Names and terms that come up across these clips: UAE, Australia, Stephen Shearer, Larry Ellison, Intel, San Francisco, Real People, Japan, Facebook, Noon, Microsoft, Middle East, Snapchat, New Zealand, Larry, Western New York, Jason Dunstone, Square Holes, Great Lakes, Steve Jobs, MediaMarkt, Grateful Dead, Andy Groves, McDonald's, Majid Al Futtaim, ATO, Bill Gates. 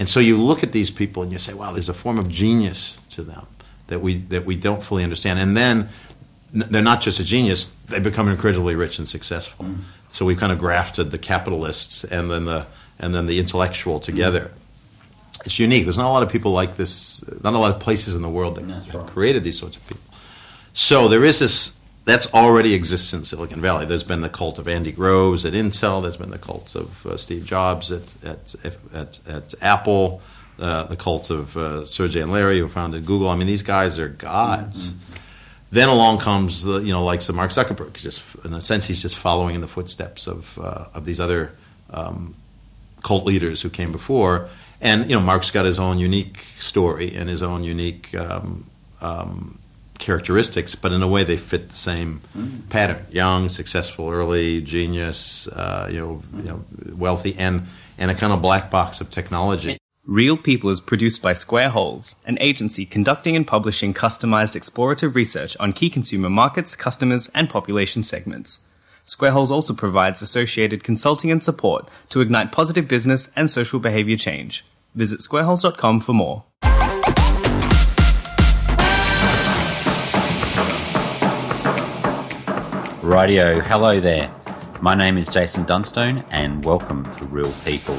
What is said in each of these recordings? And so you look at these people and you say, wow, there's a form of genius to them that we don't fully understand. And then they're not just a genius, they become incredibly rich and successful. Mm. So we've kind of grafted the capitalists and then the intellectual together. Mm. It's unique. There's not a lot of people like this, not a lot of places in the world that have created these sorts of people. So there is this, that's already exists in Silicon Valley. There's been the cult of Andy Groves at Intel. There's been the cult of Steve Jobs at Apple. The cult of Sergey and Larry, who founded Google. I mean, these guys are gods. Mm-hmm. Then along comes the likes of Mark Zuckerberg. Just in a sense, he's just following in the footsteps of these other cult leaders who came before. And Mark's got his own unique story and his own unique characteristics, but in a way they fit the same pattern: young, successful, early, genius, wealthy, and a kind of black box of technology. Real People is produced by Square Holes, an agency conducting and publishing customized explorative research on key consumer markets, customers, and population segments. Square Holes also provides associated consulting and support to ignite positive business and social behavior change. Visit squareholes.com for more. Rightio, hello there. My name is Jason Dunstone, and welcome to Real People,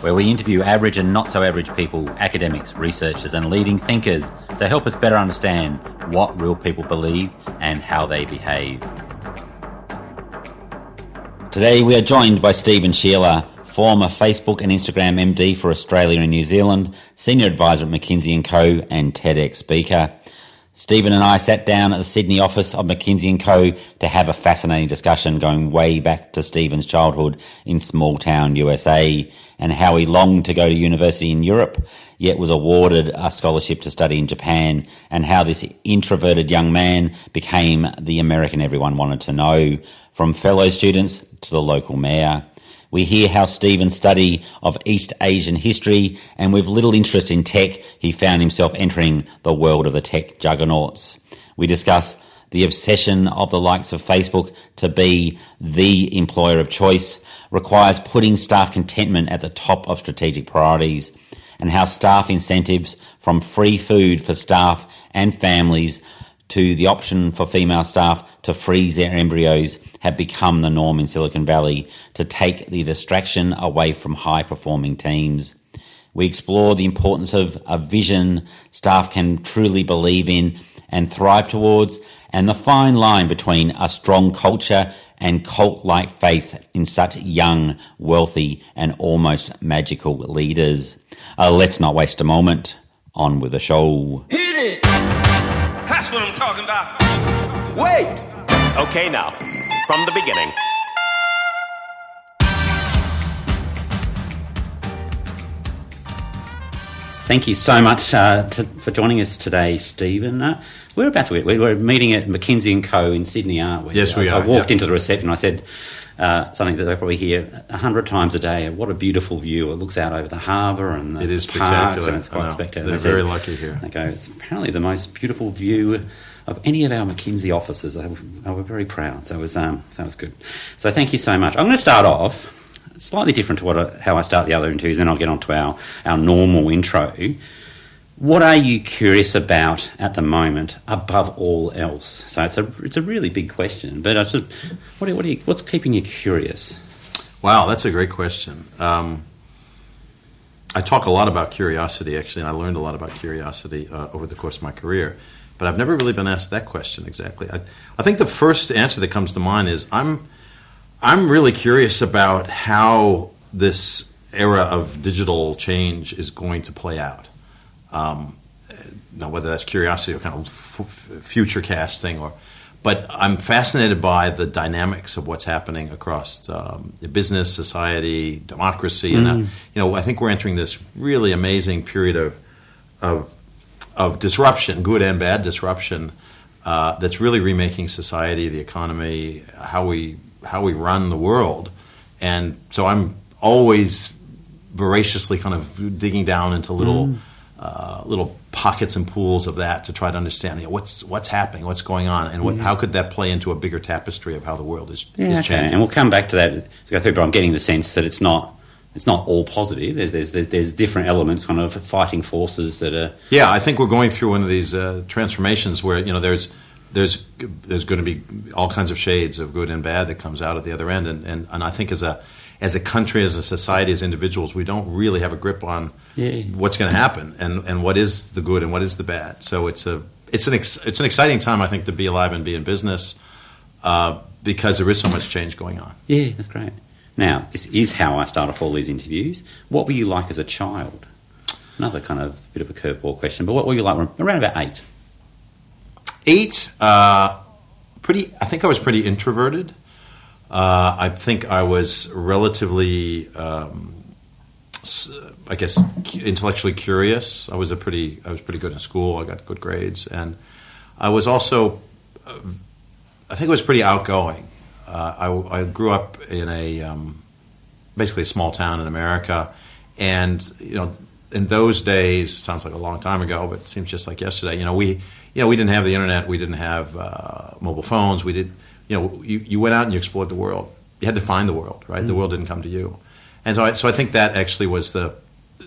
where we interview average and not-so-average people, academics, researchers and leading thinkers to help us better understand what real people believe and how they behave. Today we are joined by Stephen Shearer, former Facebook and Instagram MD for Australia and New Zealand, Senior Advisor at McKinsey & Co and TEDx speaker. Stephen and I sat down at the Sydney office of McKinsey & Co to have a fascinating discussion going way back to Stephen's childhood in small-town USA and how he longed to go to university in Europe, yet was awarded a scholarship to study in Japan, and how this introverted young man became the American everyone wanted to know, from fellow students to the local mayor. We hear how Stephen's study of East Asian history and with little interest in tech, he found himself entering the world of the tech juggernauts. We discuss the obsession of the likes of Facebook to be the employer of choice requires putting staff contentment at the top of strategic priorities, and how staff incentives, from free food for staff and families to the option for female staff to freeze their embryos, have become the norm in Silicon Valley to take the distraction away from high-performing teams. We explore the importance of a vision staff can truly believe in and thrive towards, and the fine line between a strong culture and cult-like faith in such young, wealthy, and almost magical leaders. Let's not waste a moment. On with the show. Hit it! That's what I'm talking about. Wait! Okay, now, from the beginning. Thank you so much for joining us today, Stephen. We're meeting at McKinsey & Co in Sydney, aren't we? Yes, we are. I walked into the reception, I said something that they probably hear 100 times a day. What a beautiful view. It looks out over the harbour and the parks, and it's quite spectacular. They're very lucky here. They go, it's apparently the most beautiful view of any of our McKinsey offices. I were very proud, so it was good. So thank you so much. I'm going to start off slightly different to how I start the other interviews, then I'll get on to our normal intro. What are you curious about at the moment, above all else? So it's a really big question. But what's keeping you curious? Wow, that's a great question. I talk a lot about curiosity, actually, and I learned a lot about curiosity over the course of my career. But I've never really been asked that question exactly. I think the first answer that comes to mind is I'm really curious about how this era of digital change is going to play out. Now, whether that's curiosity or kind of future casting, but I'm fascinated by the dynamics of what's happening across business, society, democracy, and I think we're entering this really amazing period of disruption, good and bad disruption, that's really remaking society, the economy, how we run the world, and so I'm always voraciously kind of digging down into little pockets and pools of that to try to understand what's happening, what's going on, and how could that play into a bigger tapestry of how the world is changing. And we'll come back to that as we go through, but I'm getting the sense that it's not it's not all positive. There's different elements, kind of fighting forces that are. Yeah, I think we're going through one of these transformations where, you know, there's going to be all kinds of shades of good and bad that comes out at the other end, and I think as a country, as a society, as individuals, we don't really have a grip on what's going to happen and what is the good and what is the bad. So it's an exciting time, I think, to be alive and be in business because there is so much change going on. Yeah, that's great. Now, this is how I start off all these interviews. What were you like as a child? Another kind of bit of a curveball question, but what were you like around about eight? I think I was pretty introverted. I think I was relatively, I guess, intellectually curious. I was pretty good in school. I got good grades, and I was also, I think, I was pretty outgoing. I grew up in a basically a small town in America, and you know, in those days, sounds like a long time ago, but it seems just like yesterday. You know, we didn't have the internet, we didn't have mobile phones, we did. You know, you went out and you explored the world. You had to find the world, right? Mm-hmm. The world didn't come to you, and so I think that actually was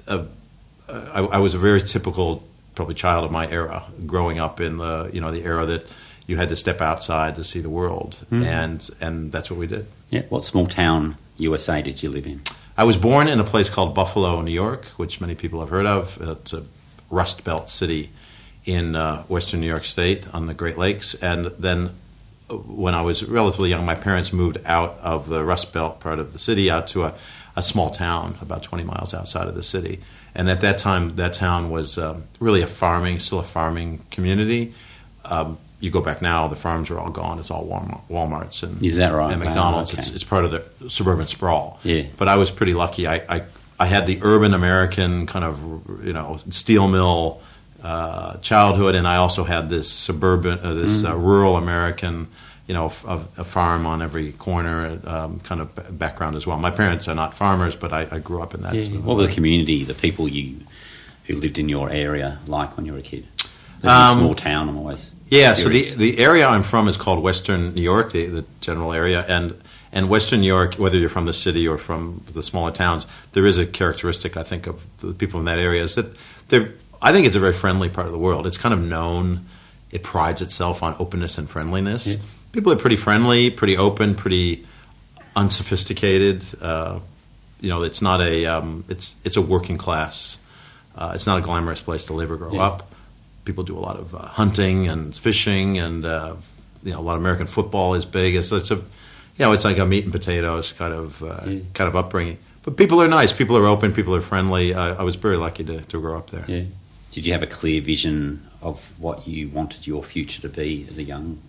I was a very typical probably child of my era, growing up in the era that you had to step outside to see the world, mm-hmm. and that's what we did. Yeah. What small town USA did you live in? I was born in a place called Buffalo, New York, which many people have heard of. It's a Rust Belt city in Western New York State on the Great Lakes, and then. When I was relatively young, my parents moved out of the Rust Belt part of the city out to a small town about 20 miles outside of the city. And at that time, that town was really still a farming community. You go back now, the farms are all gone. It's all Walmarts and, is that right? And McDonald's. Wow, okay. It's part of the suburban sprawl. Yeah. But I was pretty lucky. I had the urban American kind of, you know, steel mill childhood, and I also had this suburban, rural American, you know, a farm on every corner kind of background as well. My parents are not farmers, but I grew up in that. Yeah. Sort of what were the community, the people who lived in your area like when you were a kid? A small town, I'm always. Yeah, curious. So the area I'm from is called Western New York, the general area, and Western New York, whether you're from the city or from the smaller towns, there is a characteristic, I think, of the people in that area is that they're. I think it's a very friendly part of the world. It's kind of known. It prides itself on openness and friendliness. Yeah. People are pretty friendly, pretty open, pretty unsophisticated. You know, it's not a it's a working class. It's not a glamorous place to live or grow up. People do a lot of hunting and fishing, and you know, a lot of American football is big. It's a, you know, it's like a meat and potatoes kind of kind of upbringing. But people are nice. People are open. People are friendly. I was very lucky to grow up there. Yeah. Did you have a clear vision of what you wanted your future to be as a young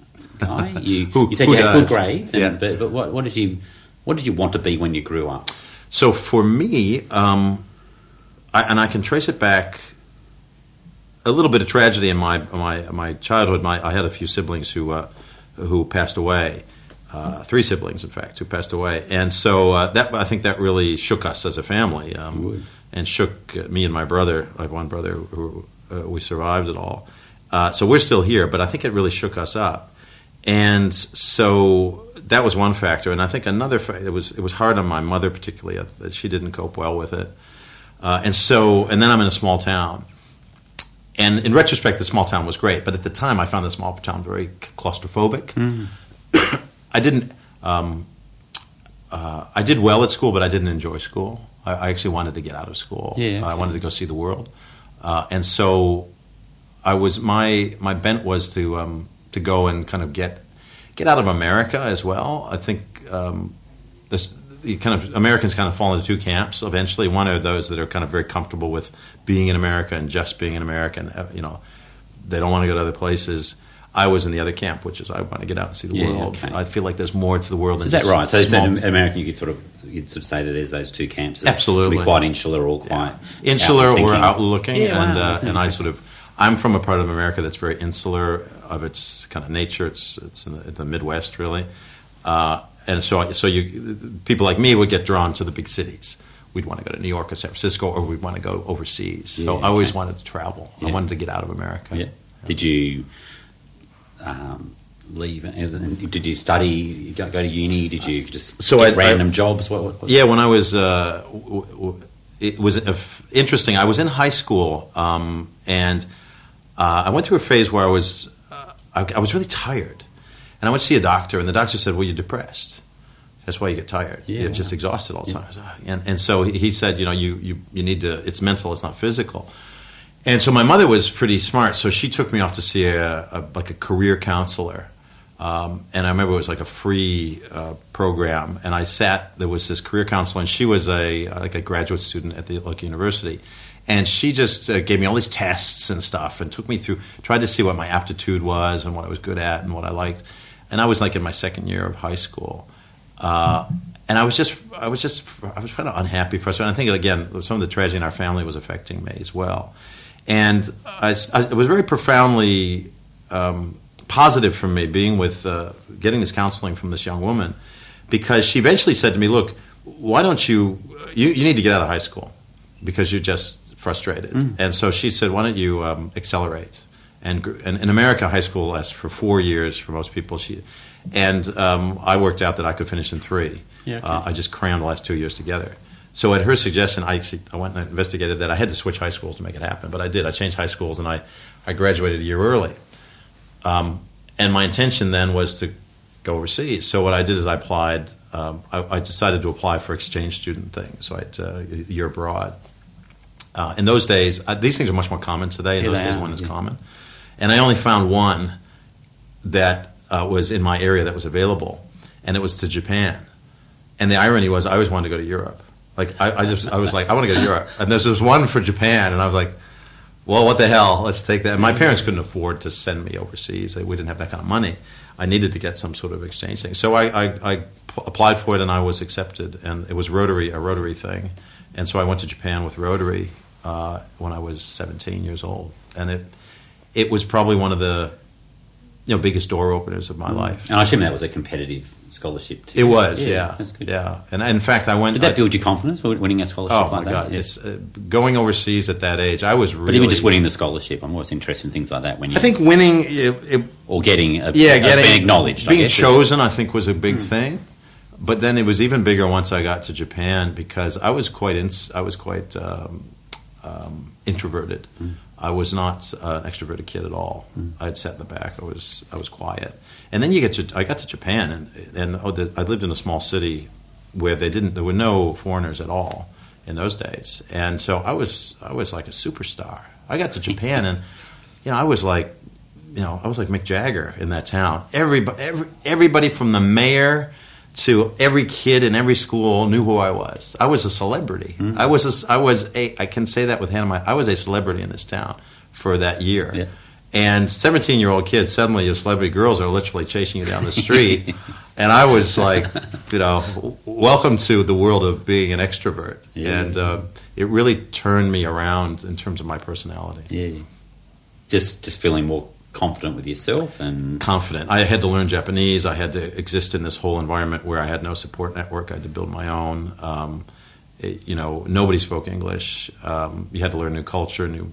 guy? You said you had good grades, but what did you want to be when you grew up? So for me, I can trace it back a little bit of tragedy in my childhood. I had a few siblings who passed away. Three siblings, in fact, who passed away, and so that I think that really shook us as a family. And shook me and my brother. I have one brother who we survived it all. So we're still here, but I think it really shook us up. And so that was one factor. And I think another factor, it was hard on my mother particularly, that she didn't cope well with it. And then I'm in a small town. And in retrospect, the small town was great. But at the time, I found the small town very claustrophobic. Mm. I didn't. I did well at school, but I didn't enjoy school. I actually wanted to get out of school. Yeah, okay. I wanted to go see the world, and so I was. My bent was to go and kind of get out of America as well. I think the kind of Americans kind of fall into two camps. Eventually, one are those that are kind of very comfortable with being in America and just being in America, and you know, they don't want to go to other places. I was in the other camp, which is I want to get out and see the world. Okay. I feel like there's more to the world. Is that right? So in America, you'd sort of say that there's those two camps. Absolutely, be quite insular or quite insular or outlooking. Yeah, and I sort of I'm from a part of America that's very insular of its kind of nature. It's in the Midwest really, and so you people like me would get drawn to the big cities. We'd want to go to New York or San Francisco, or we'd want to go overseas. Yeah, so I always wanted to travel. Yeah. I wanted to get out of America. Yeah. Did you? leave? And did you study, go to uni? Did you just get random jobs? What yeah, when I was, it was interesting. I was in high school and I went through a phase where I was really tired. And I went to see a doctor, and the doctor said, well, you're depressed. That's why you get tired. Yeah, you're just exhausted all the time. Yeah. And so he said, you know, you need to, it's mental, it's not physical. And so my mother was pretty smart, so she took me off to see a career counselor. And I remember it was like a free program, and there was this career counselor, and she was a graduate student at the local university. And she just gave me all these tests and stuff and took me through, tried to see what my aptitude was and what I was good at and what I liked. And I was like in my second year of high school. And I was kind of unhappy, frustrated. I think, again, some of the tragedy in our family was affecting me as well. And it was very profoundly positive for me being with, getting this counseling from this young woman, because she eventually said to me, look, why don't you need to get out of high school because you're just frustrated. Mm. And so she said, why don't you accelerate? And in America, high school lasts for 4 years for most people. I worked out that I could finish in 3. Yeah, okay. I just crammed the last 2 years together. So at her suggestion, I went and investigated that. I had to switch high schools to make it happen, but I did. I changed high schools, and I graduated a year early. And my intention then was to go overseas. So what I did is I applied. I decided to apply for exchange student things, right, a year abroad. In those days, these things are much more common today. In those days, one is common. And I only found one that was in my area that was available, and it was to Japan. And the irony was I always wanted to go to Europe. Like, I was like, I want to go to Europe. And there's this one for Japan, and I was like, well, what the hell? Let's take that. And my parents couldn't afford to send me overseas. We didn't have that kind of money. I needed to get some sort of exchange thing. So I applied for it, and I was accepted. And it was a Rotary thing. And so I went to Japan with Rotary when I was 17 years old, and it was probably one of the biggest door openers of my life. And I assume that was a competitive scholarship too. It was, yeah, that's good. Yeah, and in fact, I went. Did that build your confidence, winning a scholarship? Oh my God! Yes, going overseas at that age, I was really. But even just winning the scholarship, I'm always interested in things like that. When you, I think winning or getting, being acknowledged, being chosen, I think was a big thing. But then it was even bigger once I got to Japan, because I was quite introverted. Mm. I was not an extroverted kid at all. Mm. I'd sat in the back. I was quiet. And then I got to Japan, and I lived in a small city where there were no foreigners at all in those days. And so I was like a superstar. I got to Japan, and I was like Mick Jagger in that town. Everybody from the mayor to every kid in every school knew who I was. I was a celebrity. Mm-hmm. I can say that with hand in mind. I was a celebrity in this town for that year. Yeah. And 17-year-old kids, suddenly your celebrity girls are literally chasing you down the street. And I was like, welcome to the world of being an extrovert. Yeah. And it really turned me around in terms of my personality. Yeah. Just feeling more confident with yourself and confident. I had to learn Japanese. I had to exist in this whole environment where I had no support network. I had to build my own. Nobody spoke English. You had to learn new culture, new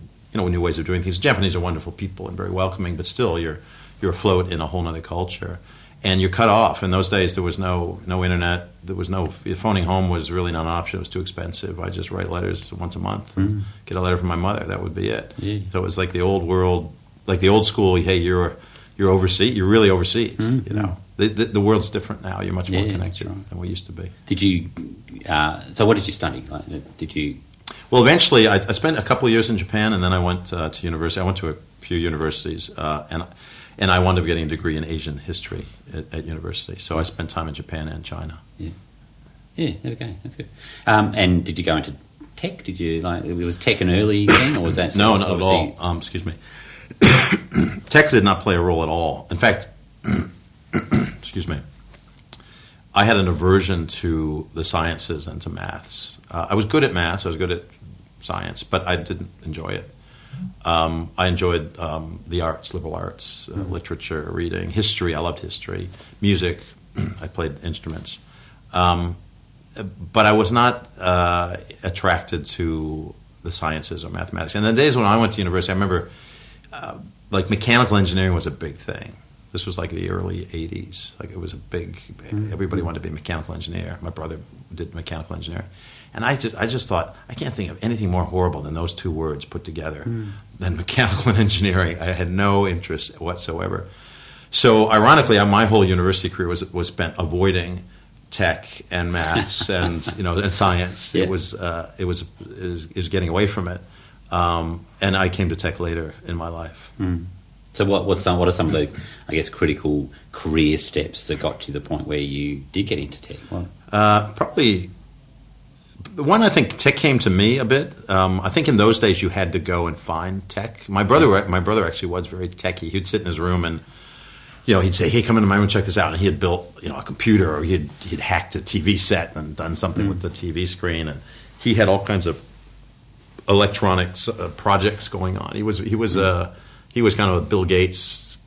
ways of doing things. Japanese are wonderful people and very welcoming, but still you're afloat in a whole other culture, and you're cut off. In those days, there was no internet. There was no phoning home was really not an option. It was too expensive. I just write letters once a month and get a letter from my mother. That would be it. Yeah. So it was like the old world. Like the old school, hey, you're overseas. You're really overseas. Mm-hmm. The world's different now. You're much more connected than we used to be. Did you? So, what did you study? Did you? Well, eventually, I spent a couple of years in Japan, and then I went to university. I went to a few universities, and I wound up getting a degree in Asian history at university. So I spent time in Japan and China. Yeah. Okay, that's good. And did you go into tech? Did you was tech an early thing, or was that no, not at all? Excuse me. Tech did not play a role at all. In fact, excuse me, I had an aversion to the sciences and to maths. I was good at maths, I was good at science, but I didn't enjoy it. I enjoyed the arts, liberal arts, literature, reading, history. I loved history, music. I played instruments, but I was not attracted to the sciences or mathematics. And the days when I went to university, I remember. Mechanical engineering was a big thing. This was like the early 80s. Like it was a big, everybody wanted to be a mechanical engineer. My brother did mechanical engineering. And I just thought, I can't think of anything more horrible than those two words put together than mechanical and engineering. I had no interest whatsoever. So ironically, my whole university career was spent avoiding tech and maths and and science. Yeah. It was getting away from it. And I came to tech later in my life. Mm. So what are some of the, I guess, critical career steps that got to the point where you did get into tech? Probably one, I think tech came to me a bit. I think in those days you had to go and find tech. My brother actually was very techie. He'd sit in his room and he'd say, "Hey, come into my room, check this out." And he had built a computer, or he'd hacked a TV set and done something with the TV screen. And he had all kinds of electronics projects going on. He was kind of a Bill Gates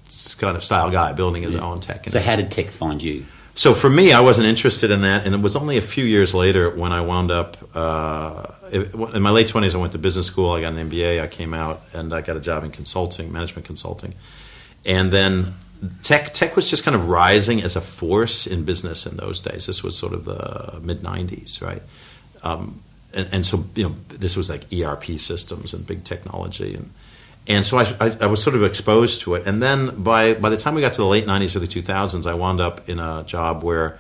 kind of style guy, building his own tech. So how did tech find you? So for me, I wasn't interested in that, and it was only a few years later when I wound up in my late 20s. I went to business school. I got an MBA. I came out, and I got a job in consulting, management consulting. And then tech was just kind of rising as a force in business in those days. This was sort of the mid-'90s, right? And so this was like ERP systems and big technology. And so I was sort of exposed to it. And then by the time we got to the late 90s, early 2000s, I wound up in a job where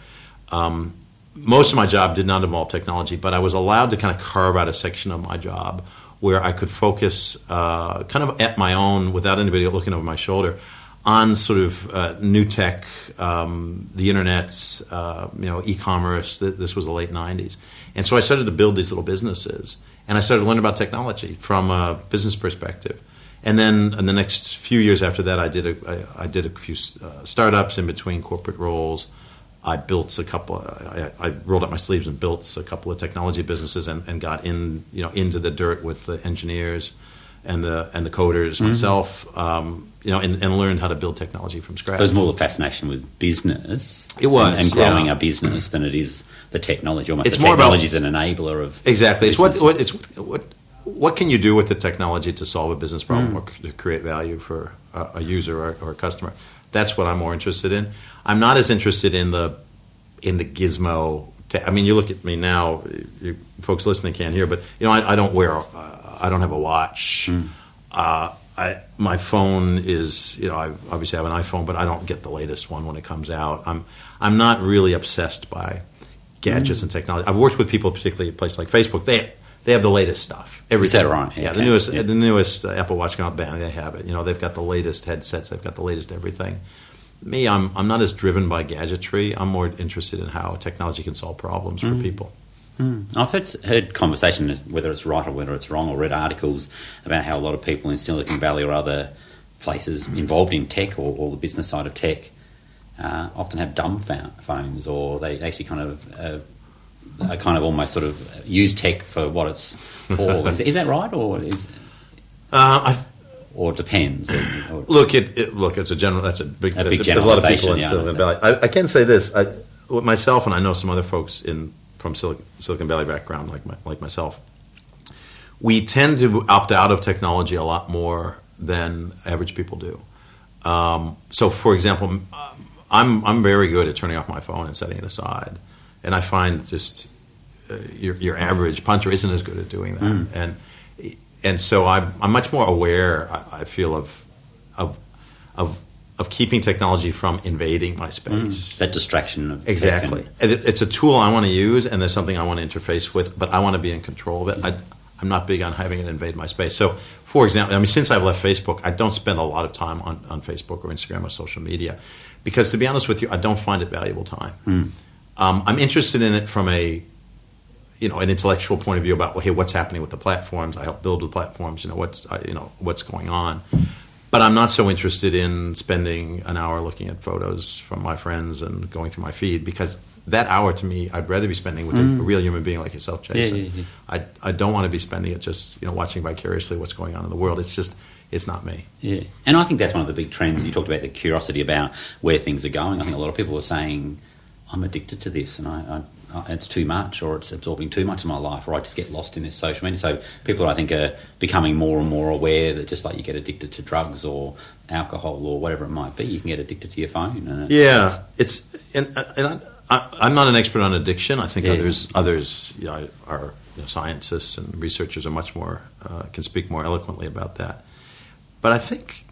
most of my job did not involve technology, but I was allowed to kind of carve out a section of my job where I could focus kind of at my own, without anybody looking over my shoulder, on sort of new tech, the internet, e-commerce. This was the late 90s. And so I started to build these little businesses, and I started to learn about technology from a business perspective. And then in the next few years after that, I did a few startups in between corporate roles. I built a couple. I rolled up my sleeves and built a couple of technology businesses, and got in into the dirt with the engineers and the coders myself. And learned how to build technology from scratch. It was more the fascination with business. It was and growing a business than it is the technology. Almost it's the technology is an enabler of exactly. Business. What can you do with the technology to solve a business problem or to create value for a user or a customer? That's what I'm more interested in. I'm not as interested in the gizmo. I mean, you look at me now. You folks listening can't hear, but I don't wear. I don't have a watch. My phone is. I obviously have an iPhone, but I don't get the latest one when it comes out. I'm not really obsessed by gadgets and technology. I've worked with people, particularly at places like Facebook. They have the latest stuff. Everything. Is that right? Yeah, okay. The newest Apple Watch came out. Bang, they have it. They've got the latest headsets. They've got the latest everything. Me, I'm not as driven by gadgetry. I'm more interested in how technology can solve problems for people. Mm. I've heard conversation, whether it's right or whether it's wrong, or read articles about how a lot of people in Silicon Valley or other places involved in tech or the business side of tech often have dumb phones, or they actually kind of. I kind of almost sort of use tech for what it's for. Is that right, or is or depends? Look, it's a general. That's a big. There's a lot of people in Silicon Valley. I can say this: myself, and I know some other folks from Silicon Valley background, like myself. We tend to opt out of technology a lot more than average people do. So, for example, I'm very good at turning off my phone and setting it aside. And I find just your average punter isn't as good at doing that, and so I'm much more aware. I feel of keeping technology from invading my space. That distraction of exactly. It's a tool I want to use, and there's something I want to interface with, but I want to be in control of it. I'm not big on having it invade my space. So, for example, since I've left Facebook, I don't spend a lot of time on Facebook or Instagram or social media, because to be honest with you, I don't find it valuable time. I'm interested in it from a, an intellectual point of view about, well, hey, what's happening with the platforms? I help build the platforms. What's going on. But I'm not so interested in spending an hour looking at photos from my friends and going through my feed, because that hour to me, I'd rather be spending with a real human being like yourself, Jason. Yeah. I don't want to be spending it just watching vicariously what's going on in the world. It's not me. Yeah, and I think that's one of the big trends. You talked about the curiosity about where things are going. I think a lot of people are saying, I'm addicted to this, and I it's too much, or it's absorbing too much of my life, or I just get lost in this social media. So people, I think, are becoming more and more aware that just like you get addicted to drugs or alcohol or whatever it might be, you can get addicted to your phone. And I'm not an expert on addiction. I think others are scientists and researchers are much more can speak more eloquently about that. But I think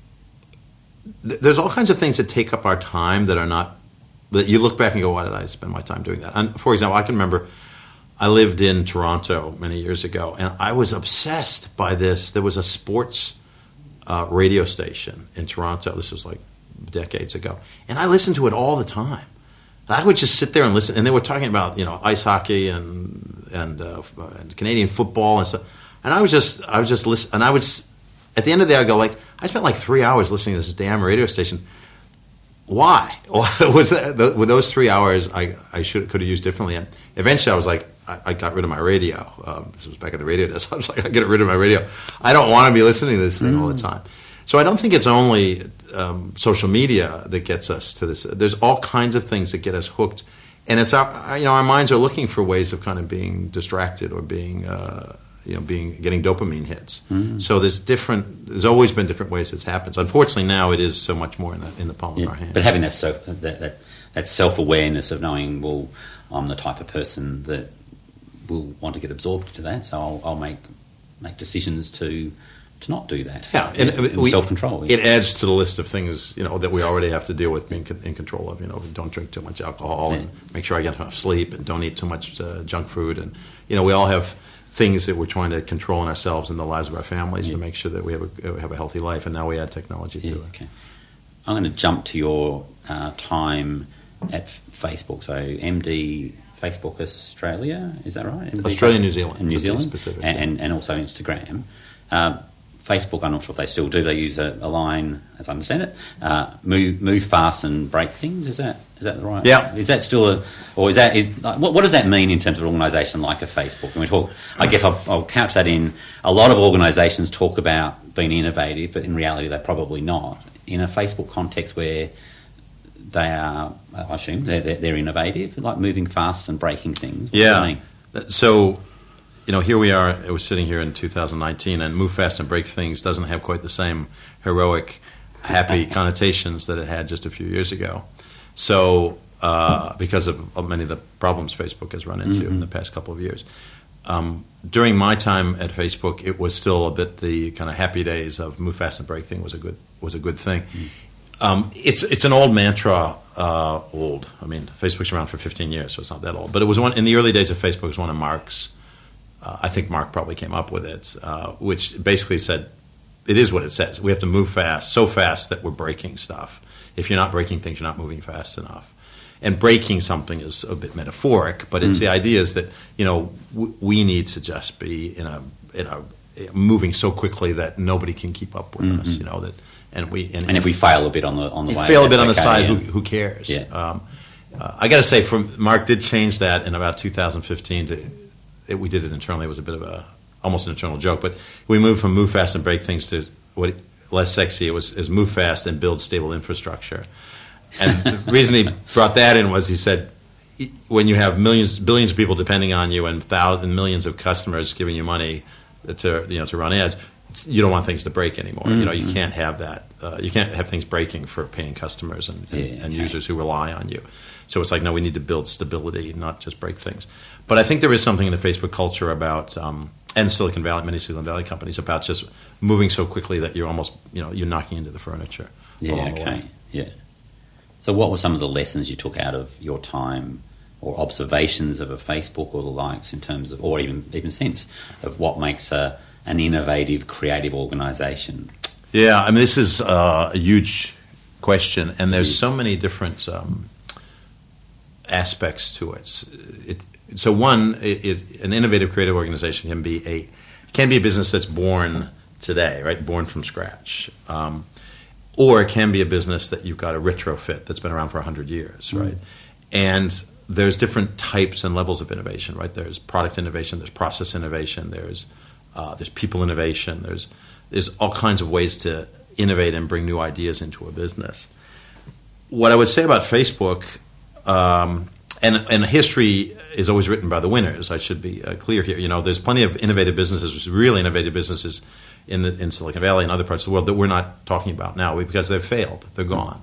there's all kinds of things that take up our time that are not, that you look back and go, why did I spend my time doing that? And for example, I can remember I lived in Toronto many years ago, and I was obsessed by this. There was a sports radio station in Toronto. This was like decades ago. And I listened to it all the time. I would just sit there and listen. And they were talking about, ice hockey and Canadian football and stuff. And I was just listening. And I would, at the end of the day, I'd go like, I spent like 3 hours listening to this damn radio station. Why? Was that, with those 3 hours, I could have used differently. And eventually I was like, I got rid of my radio. This was back at the radio desk. I was like, I get rid of my radio. I don't want to be listening to this thing all the time. So I don't think it's only social media that gets us to this. There's all kinds of things that get us hooked. And it's our minds are looking for ways of kind of being distracted or being getting dopamine hits. So there's always been different ways this happens. Unfortunately, now it is so much more in the palm of our hand. But having that self-awareness of knowing, well, I'm the type of person that will want to get absorbed to that, so I'll make decisions to not do that. Yeah, and self-control. It adds to the list of things that we already have to deal with being in control of. Don't drink too much alcohol and make sure I get enough sleep and don't eat too much junk food. And we all have things that we're trying to control in ourselves and the lives of our families to make sure that we have a healthy life, and now we add technology to it. Okay. I'm going to jump to your time at Facebook. So MD Facebook Australia, is that right? MD Australia, New Zealand. And New Zealand specific, and also Instagram. Facebook, I'm not sure if they still do. They use a line, as I understand it, move fast and break things. Is that the right? Yeah. Is that still what does that mean in terms of an organisation like a Facebook? And we talk. I guess I'll couch that in. A lot of organisations talk about being innovative, but in reality, they're probably not. In a Facebook context, where they are, I assume they're innovative, like moving fast and breaking things. Yeah. So. Here we are, we're sitting here in 2019, and move fast and break things doesn't have quite the same heroic, happy connotations that it had just a few years ago. So, because of many of the problems Facebook has run into in the past couple of years. During my time at Facebook, it was still a bit the kind of happy days of move fast and break thing was a good thing. It's an old mantra. Old. I mean, Facebook's around for 15 years, so it's not that old. But it was one in the early days of Facebook. It was one of Mark's. I think Mark probably came up with it, which basically said, it is what it says. We have to move fast, so fast that we're breaking stuff. If you're not breaking things, you're not moving fast enough. And breaking something is a bit metaphoric, but it's the idea is that, we need to just be in a moving so quickly that nobody can keep up with us, and if we fail a bit on the way. Fail a bit on the side, who cares? Yeah. I got to say, Mark did change that in about 2015 to, we did it internally. It was a bit of almost an internal joke, but we moved from move fast and break things to what less sexy. It was move fast and build stable infrastructure. And the reason he brought that in was he said, when you have billions of people depending on you and millions of customers giving you money to run ads, you don't want things to break anymore. You can't have that. You can't have things breaking for paying customers and users who rely on you. So it's like, no, we need to build stability, not just break things. But I think there is something in the Facebook culture about, and Silicon Valley, many Silicon Valley companies, about just moving so quickly that you're almost, you're knocking into the furniture. Yeah, okay, yeah. So what were some of the lessons you took out of your time or observations of a Facebook or the likes in terms of, or even since, of what makes an innovative, creative organization? Yeah, I mean, this is a huge question, and there's so many different aspects to it. So one, an innovative creative organization can be a business that's born today, right? Born from scratch. Or it can be a business that you've got a retrofit that's been around for 100 years, right? And there's different types and levels of innovation, right? There's product innovation, there's process innovation, there's people innovation, there's all kinds of ways to innovate and bring new ideas into a business. What I would say about Facebook And history is always written by the winners. I should be clear here. You know, there's plenty of innovative businesses, really innovative businesses in Silicon Valley and other parts of the world that we're not talking about now because they've failed. They're gone.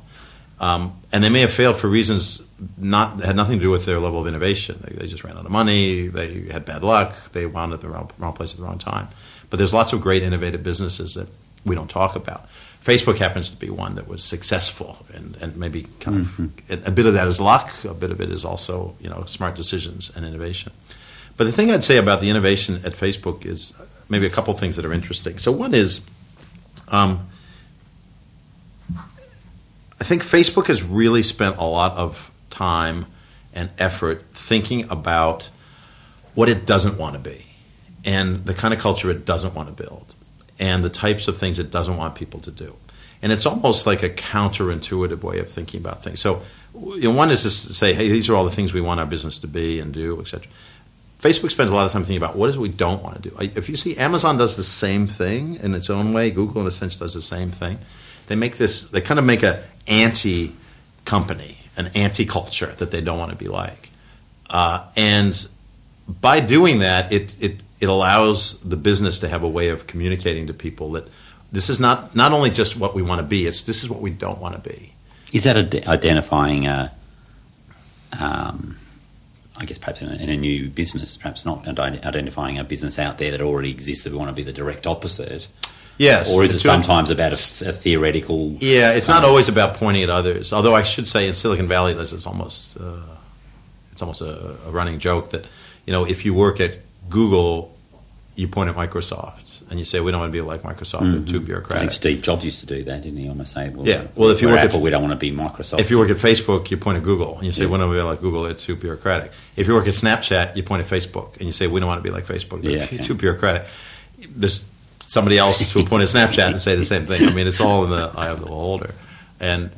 And they may have failed for reasons had nothing to do with their level of innovation. They just ran out of money. They had bad luck. They wound up in the wrong place at the wrong time. But there's lots of great innovative businesses that we don't talk about. Facebook happens to be one that was successful, and maybe kind of a bit of that is luck, a bit of it is also, you know, smart decisions and innovation. But the thing I'd say about the innovation at Facebook is maybe a couple things that are interesting. So one is, I think Facebook has really spent a lot of time and effort thinking about what it doesn't want to be and the kind of culture it doesn't want to build and the types of things it doesn't want people to do. And it's almost like a counterintuitive way of thinking about things. So, you know, one is to say, hey, these are all the things we want our business to be and do, et cetera. Facebook spends a lot of time thinking about what is it we don't want to do. If you see, Amazon does the same thing in its own way. Google, in a sense, does the same thing. They kind of make an anti-company, an anti-culture that they don't want to be like. And by doing that, it allows the business to have a way of communicating to people that this is not only just what we want to be, it's this is what we don't want to be. Is that identifying, I guess perhaps in a new business, perhaps not identifying a business out there that already exists that we want to be the direct opposite? Yes. Or is it sometimes about a theoretical... Yeah, it's not always about pointing at others. Although I should say in Silicon Valley, this is almost, it's almost a running joke that, you know, if you work at Google, you point at Microsoft and you say, we don't want to be like Microsoft. Mm-hmm. They're too bureaucratic. I think Steve Jobs used to do that, didn't he? Almost say, well, yeah. Well, if you work Apple, we don't want to be Microsoft. If you work at Facebook, you point at Google and you say, we don't want to be like Google. They're too bureaucratic. If you work at Snapchat, you point at Facebook and you say, we don't want to be like Facebook. They're too bureaucratic. There's somebody else who point at Snapchat and say the same thing. I mean, it's all in the eye of the beholder. And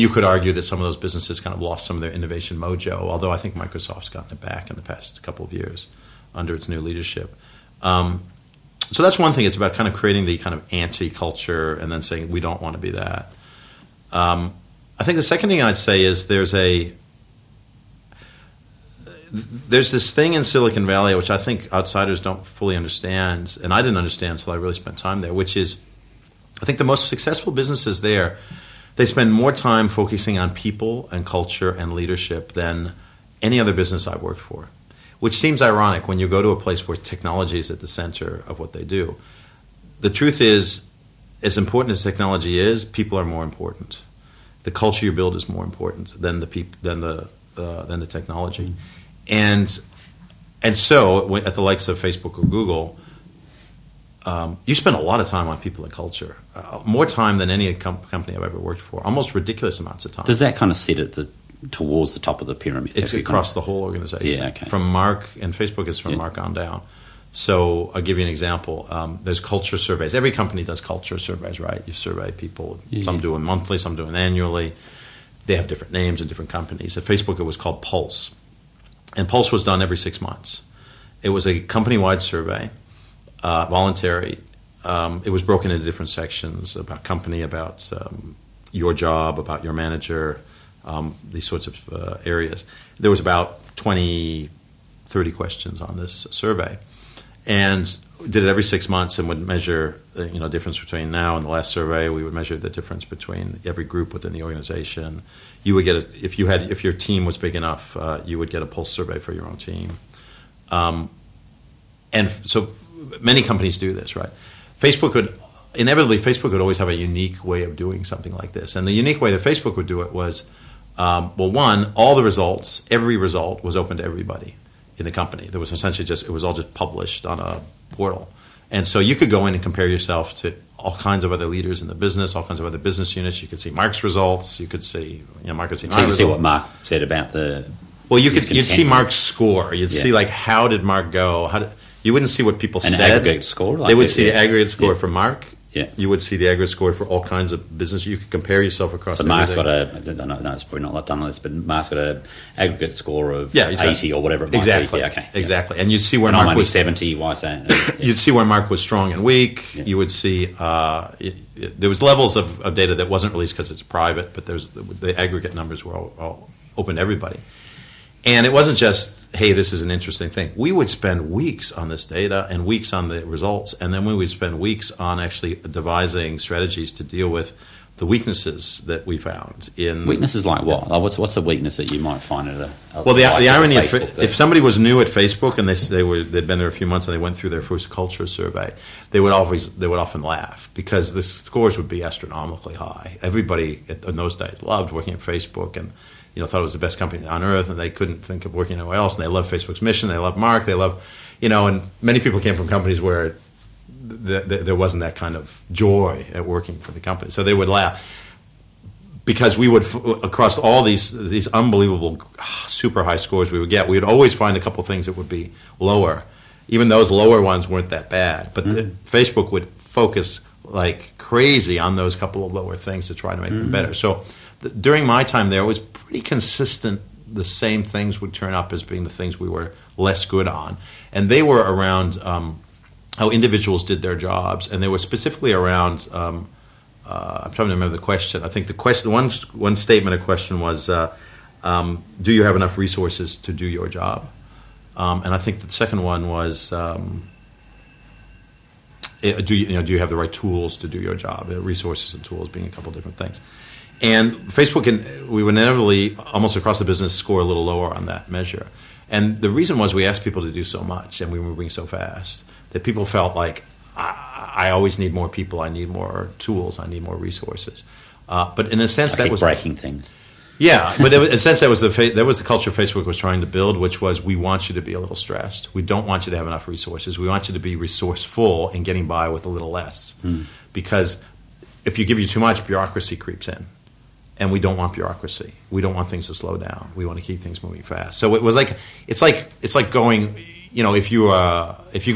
you could argue that some of those businesses kind of lost some of their innovation mojo, although I think Microsoft's gotten it back in the past couple of years under its new leadership. So that's one thing. It's about kind of creating the kind of anti-culture and then saying we don't want to be that. I think the second thing I'd say is there's this thing in Silicon Valley which I think outsiders don't fully understand, and I didn't understand until I really spent time there, which is I think the most successful businesses there – they spend more time focusing on people and culture and leadership than any other business I've worked for, which seems ironic when you go to a place where technology is at the center of what they do. The truth is, as important as technology is, people are more important. The culture you build is more important than the technology, and so at the likes of Facebook or Google. You spend a lot of time on people and culture, more time than any company I've ever worked for, almost ridiculous amounts of time. Does that kind of sit at towards the top of the pyramid? It's across the whole organization. Yeah, okay. From Mark, and Facebook is from Mark on down. So I'll give you an example. There's culture surveys. Every company does culture surveys, right? You survey people. Some do them monthly, some do them annually. They have different names in different companies. At Facebook, it was called Pulse. And Pulse was done every 6 months. It was a company-wide survey. Voluntary. It was broken into different sections about company, about your job, about your manager, these sorts of areas. There was about 20, 30 questions on this survey, and did it every 6 months and would measure difference between now and the last survey. We would measure the difference between every group within the organization. You would get if your team was big enough, you would get a pulse survey for your own team, and so. Many companies do this, right? Facebook would always have a unique way of doing something like this. And the unique way that Facebook would do it was, one, all the results, every result was open to everybody in the company. There was essentially it was all just published on a portal. And so you could go in and compare yourself to all kinds of other leaders in the business, all kinds of other business units. You could see Mark's results. You could see, Mark could see my results. So you could see what Mark said about the... Well, you'd see Mark's score. You'd see, how did Mark go? You wouldn't see what people said. An aggregate score? They would see the aggregate score for Mark. Yeah. You would see the aggregate score for all kinds of business. You could compare yourself across the Mark's got it's probably not done on this, but Mark's got an aggregate score of 80 or whatever it might be. Yeah, okay. Exactly. And you'd see where Mark was 70, why is that? Yeah. You'd see where Mark was strong and weak. Yeah. You would see there was levels of data that wasn't released because it's private, but the aggregate numbers were all open to everybody. And it wasn't just, hey, this is an interesting thing. We would spend weeks on this data and weeks on the results, and then we would spend weeks on actually devising strategies to deal with the weaknesses that we found. In weaknesses like what? Like what's a weakness that you might find at a well, the irony of Facebook, if somebody was new at Facebook and they'd been there a few months and they went through their first culture survey, they would often laugh because the scores would be astronomically high. Everybody in those days loved working at Facebook and, you know, thought it was the best company on earth, and they couldn't think of working anywhere else. And they love Facebook's mission. They love Mark. They love, you know, and many people came from companies where there wasn't that kind of joy at working for the company. So they would laugh because we would, across all these unbelievable, super high scores we would get, we would always find a couple things that would be lower. Even those lower ones weren't that bad. But Facebook would focus like crazy on those couple of lower things to try to make them better. So during my time there, it was pretty consistent. The same things would turn up as being the things we were less good on. And they were around how individuals did their jobs. And they were specifically around, I'm trying to remember the question. I think the question, one statement of question was, do you have enough resources to do your job? And I think the second one was, do you have the right tools to do your job? Resources and tools being a couple different things. And Facebook, we would inevitably, almost across the business, score a little lower on that measure. And the reason was we asked people to do so much, and we were moving so fast, that people felt like, I always need more people, I need more tools, I need more resources. But in a sense, that was breaking things. Yeah, but in a sense, that was the culture Facebook was trying to build, which was, we want you to be a little stressed. We don't want you to have enough resources. We want you to be resourceful in getting by with a little less. Because if you give you too much, bureaucracy creeps in. And we don't want bureaucracy. We don't want things to slow down. We want to keep things moving fast. So it was like it's like going, you know, if you go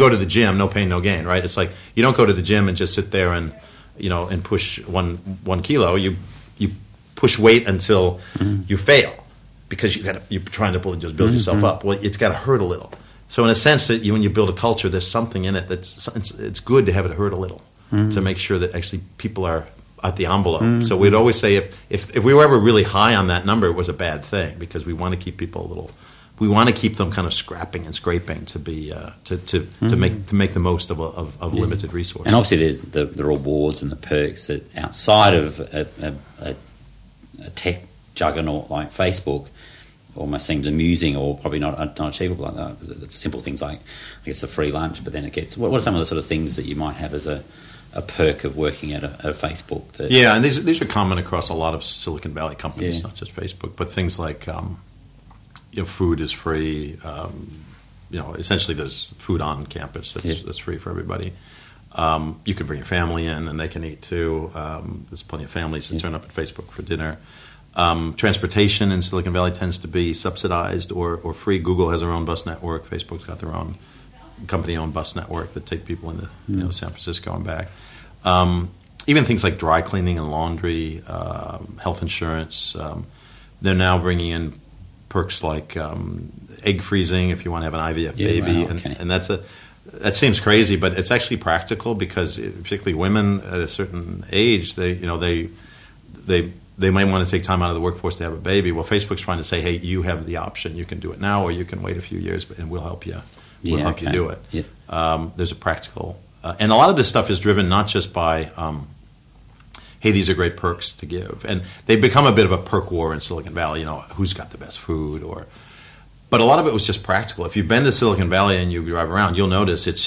to the gym, no pain, no gain, right? It's like you don't go to the gym and just sit there and, you know, and push one kilo. You push weight until you fail because you're trying to build yourself up. Well, it's got to hurt a little. So in a sense that when you build a culture, there's something in it that's it's good to have it hurt a little to make sure that actually people are at the envelope. So we'd always say if we were ever really high on that number, it was a bad thing because we want to keep people we want to keep them kind of scrapping and scraping to make the most of limited resources. And obviously there's the rewards and the perks that outside of a tech juggernaut like Facebook almost seems amusing or probably not achievable like that. The simple things like, I guess, a free lunch, but then it gets, what are some of the sort of things that you might have as a perk of working at a Facebook? And these are common across a lot of Silicon Valley companies, not just Facebook, but things like food is free. Essentially there's food on campus that's free for everybody. You can bring your family in and they can eat too. There's plenty of families that turn up at Facebook for dinner. Transportation in Silicon Valley tends to be subsidized or free. Google has their own bus network. Facebook's got their own company-owned bus network that take people into San Francisco and back. Even things like dry cleaning and laundry, health insurance. They're now bringing in perks like egg freezing if you want to have an IVF baby. Wow, okay. And that seems crazy, but it's actually practical because particularly women at a certain age, they might want to take time out of the workforce to have a baby. Well, Facebook's trying to say, hey, you have the option. You can do it now or you can wait a few years and we'll help you. We'll help you do it. Yeah. There's a practical, and a lot of this stuff is driven not just by, hey, these are great perks to give, and they've become a bit of a perk war in Silicon Valley. You know, who's got the best food, but a lot of it was just practical. If you've been to Silicon Valley and you drive around, you'll notice it's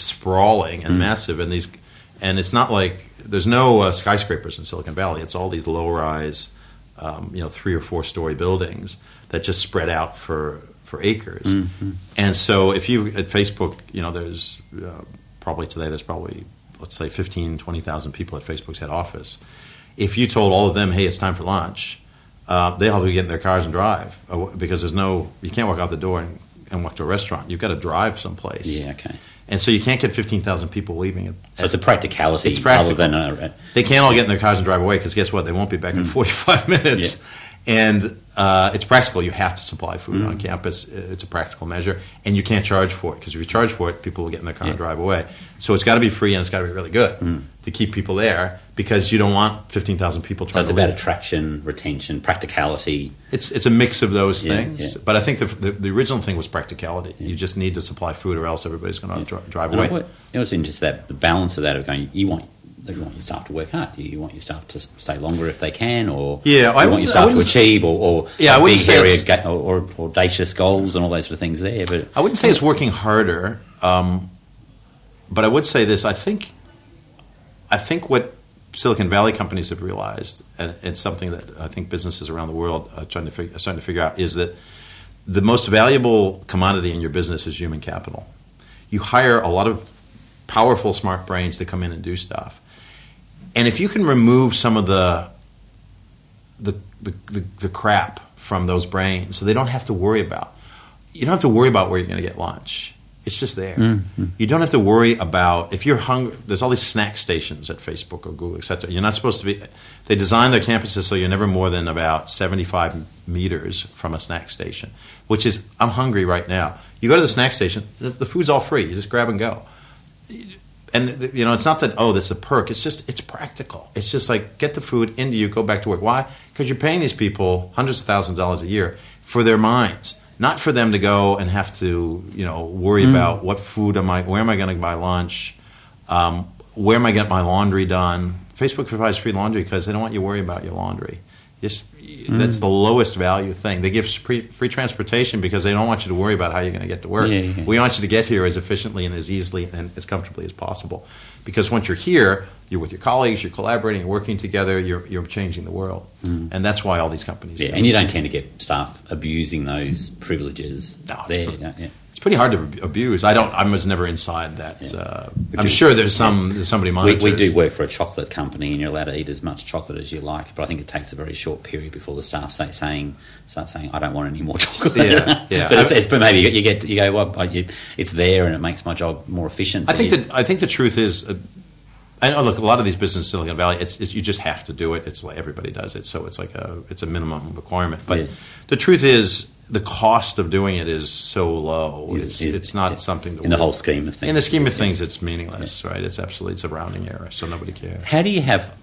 sprawling and massive, and it's not like there's no skyscrapers in Silicon Valley. It's all these low-rise, 3 or 4 story buildings that just spread out for acres. And so if you at Facebook, you know, there's probably today there's probably, let's say, 15,000, 20,000 people at Facebook's head office. If you told all of them, hey, it's time for lunch, they all have to get in their cars and drive because you can't walk out the door and walk to a restaurant. You've got to drive someplace. Yeah, okay. And so you can't get 15,000 people leaving it. So it's a practicality. It's practical. They can't all get in their cars and drive away because guess what? They won't be back in 45 minutes. Yeah. And it's practical. You have to supply food on campus. It's a practical measure. And you can't charge for it because if you charge for it, people will get in their car and drive away. So it's got to be free and it's got to be really good to keep people there because you don't want 15,000 people trying to leave. It's about attraction, retention, practicality. It's a mix of those things. Yeah. But I think the original thing was practicality. Yeah. You just need to supply food or else everybody's going to drive away. It was interesting that the balance of that of going, you want your staff to work hard. You want your staff to stay longer if they can, or you want your staff to achieve, or big, hairy, or audacious goals and all those sort of things there. But I wouldn't say it's working harder, but I would say this. I think what Silicon Valley companies have realized, and it's something that I think businesses around the world are starting to figure out, is that the most valuable commodity in your business is human capital. You hire a lot of powerful, smart brains that come in and do stuff. And if you can remove some of the crap from those brains, so they don't have to worry about. You don't have to worry about where you're going to get lunch. It's just there. Mm-hmm. You don't have to worry about if you're hungry. There's all these snack stations at Facebook or Google, etc. You're not supposed to be. They design their campuses so you're never more than about 75 meters from a snack station, which is I'm hungry right now. You go to the snack station, the food's all free. You just grab and go. And, you know, it's not that, oh, that's a perk. It's just, it's practical. It's just like, get the food into you, go back to work. Why? Because you're paying these people hundreds of thousands of dollars a year for their minds, not for them to go and have to, you know, worry about what food where am I going to buy lunch? Where am I going to get my laundry done? Facebook provides free laundry because they don't want you to worry about your laundry. That's the lowest value thing. They give free transportation because they don't want you to worry about how you're going to get to work. Yeah. We want you to get here as efficiently and as easily and as comfortably as possible. Because once you're here, you're with your colleagues, you're collaborating, you're working together, you're changing the world. Mm. And that's why all these companies do. And you don't tend to get staff abusing those privileges. It's pretty hard to abuse. I was never inside that. Yeah. I'm sure there's somebody monitors. We do work for a chocolate company, and you're allowed to eat as much chocolate as you like. But I think it takes a very short period before the staff start saying, "I don't want any more chocolate." Yeah. But but maybe you go. Well, it's there, and it makes my job more efficient. I think the truth is, look, a lot of these businesses in Silicon Valley, you just have to do it. It's like everybody does it, so it's like a minimum requirement. But the truth is, the cost of doing it is so low. It's not something to in the whole scheme of things. In the scheme of things, it's meaningless, right? It's a rounding error, so nobody cares. How do you have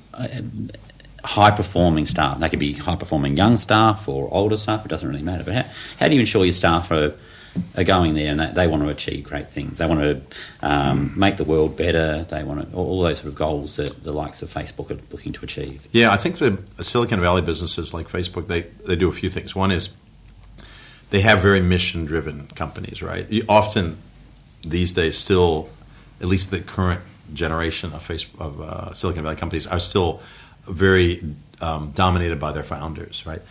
high-performing staff? They could be high-performing young staff or older staff. It doesn't really matter. But how do you ensure your staff are going there and they want to achieve great things? They want to make the world better. They want to, all those sort of goals that the likes of Facebook are looking to achieve. Yeah, I think the Silicon Valley businesses like Facebook, they do a few things. One is, they have very mission-driven companies, right? Often, these days, still, at least the current generation of Silicon Valley companies are still very dominated by their founders, right?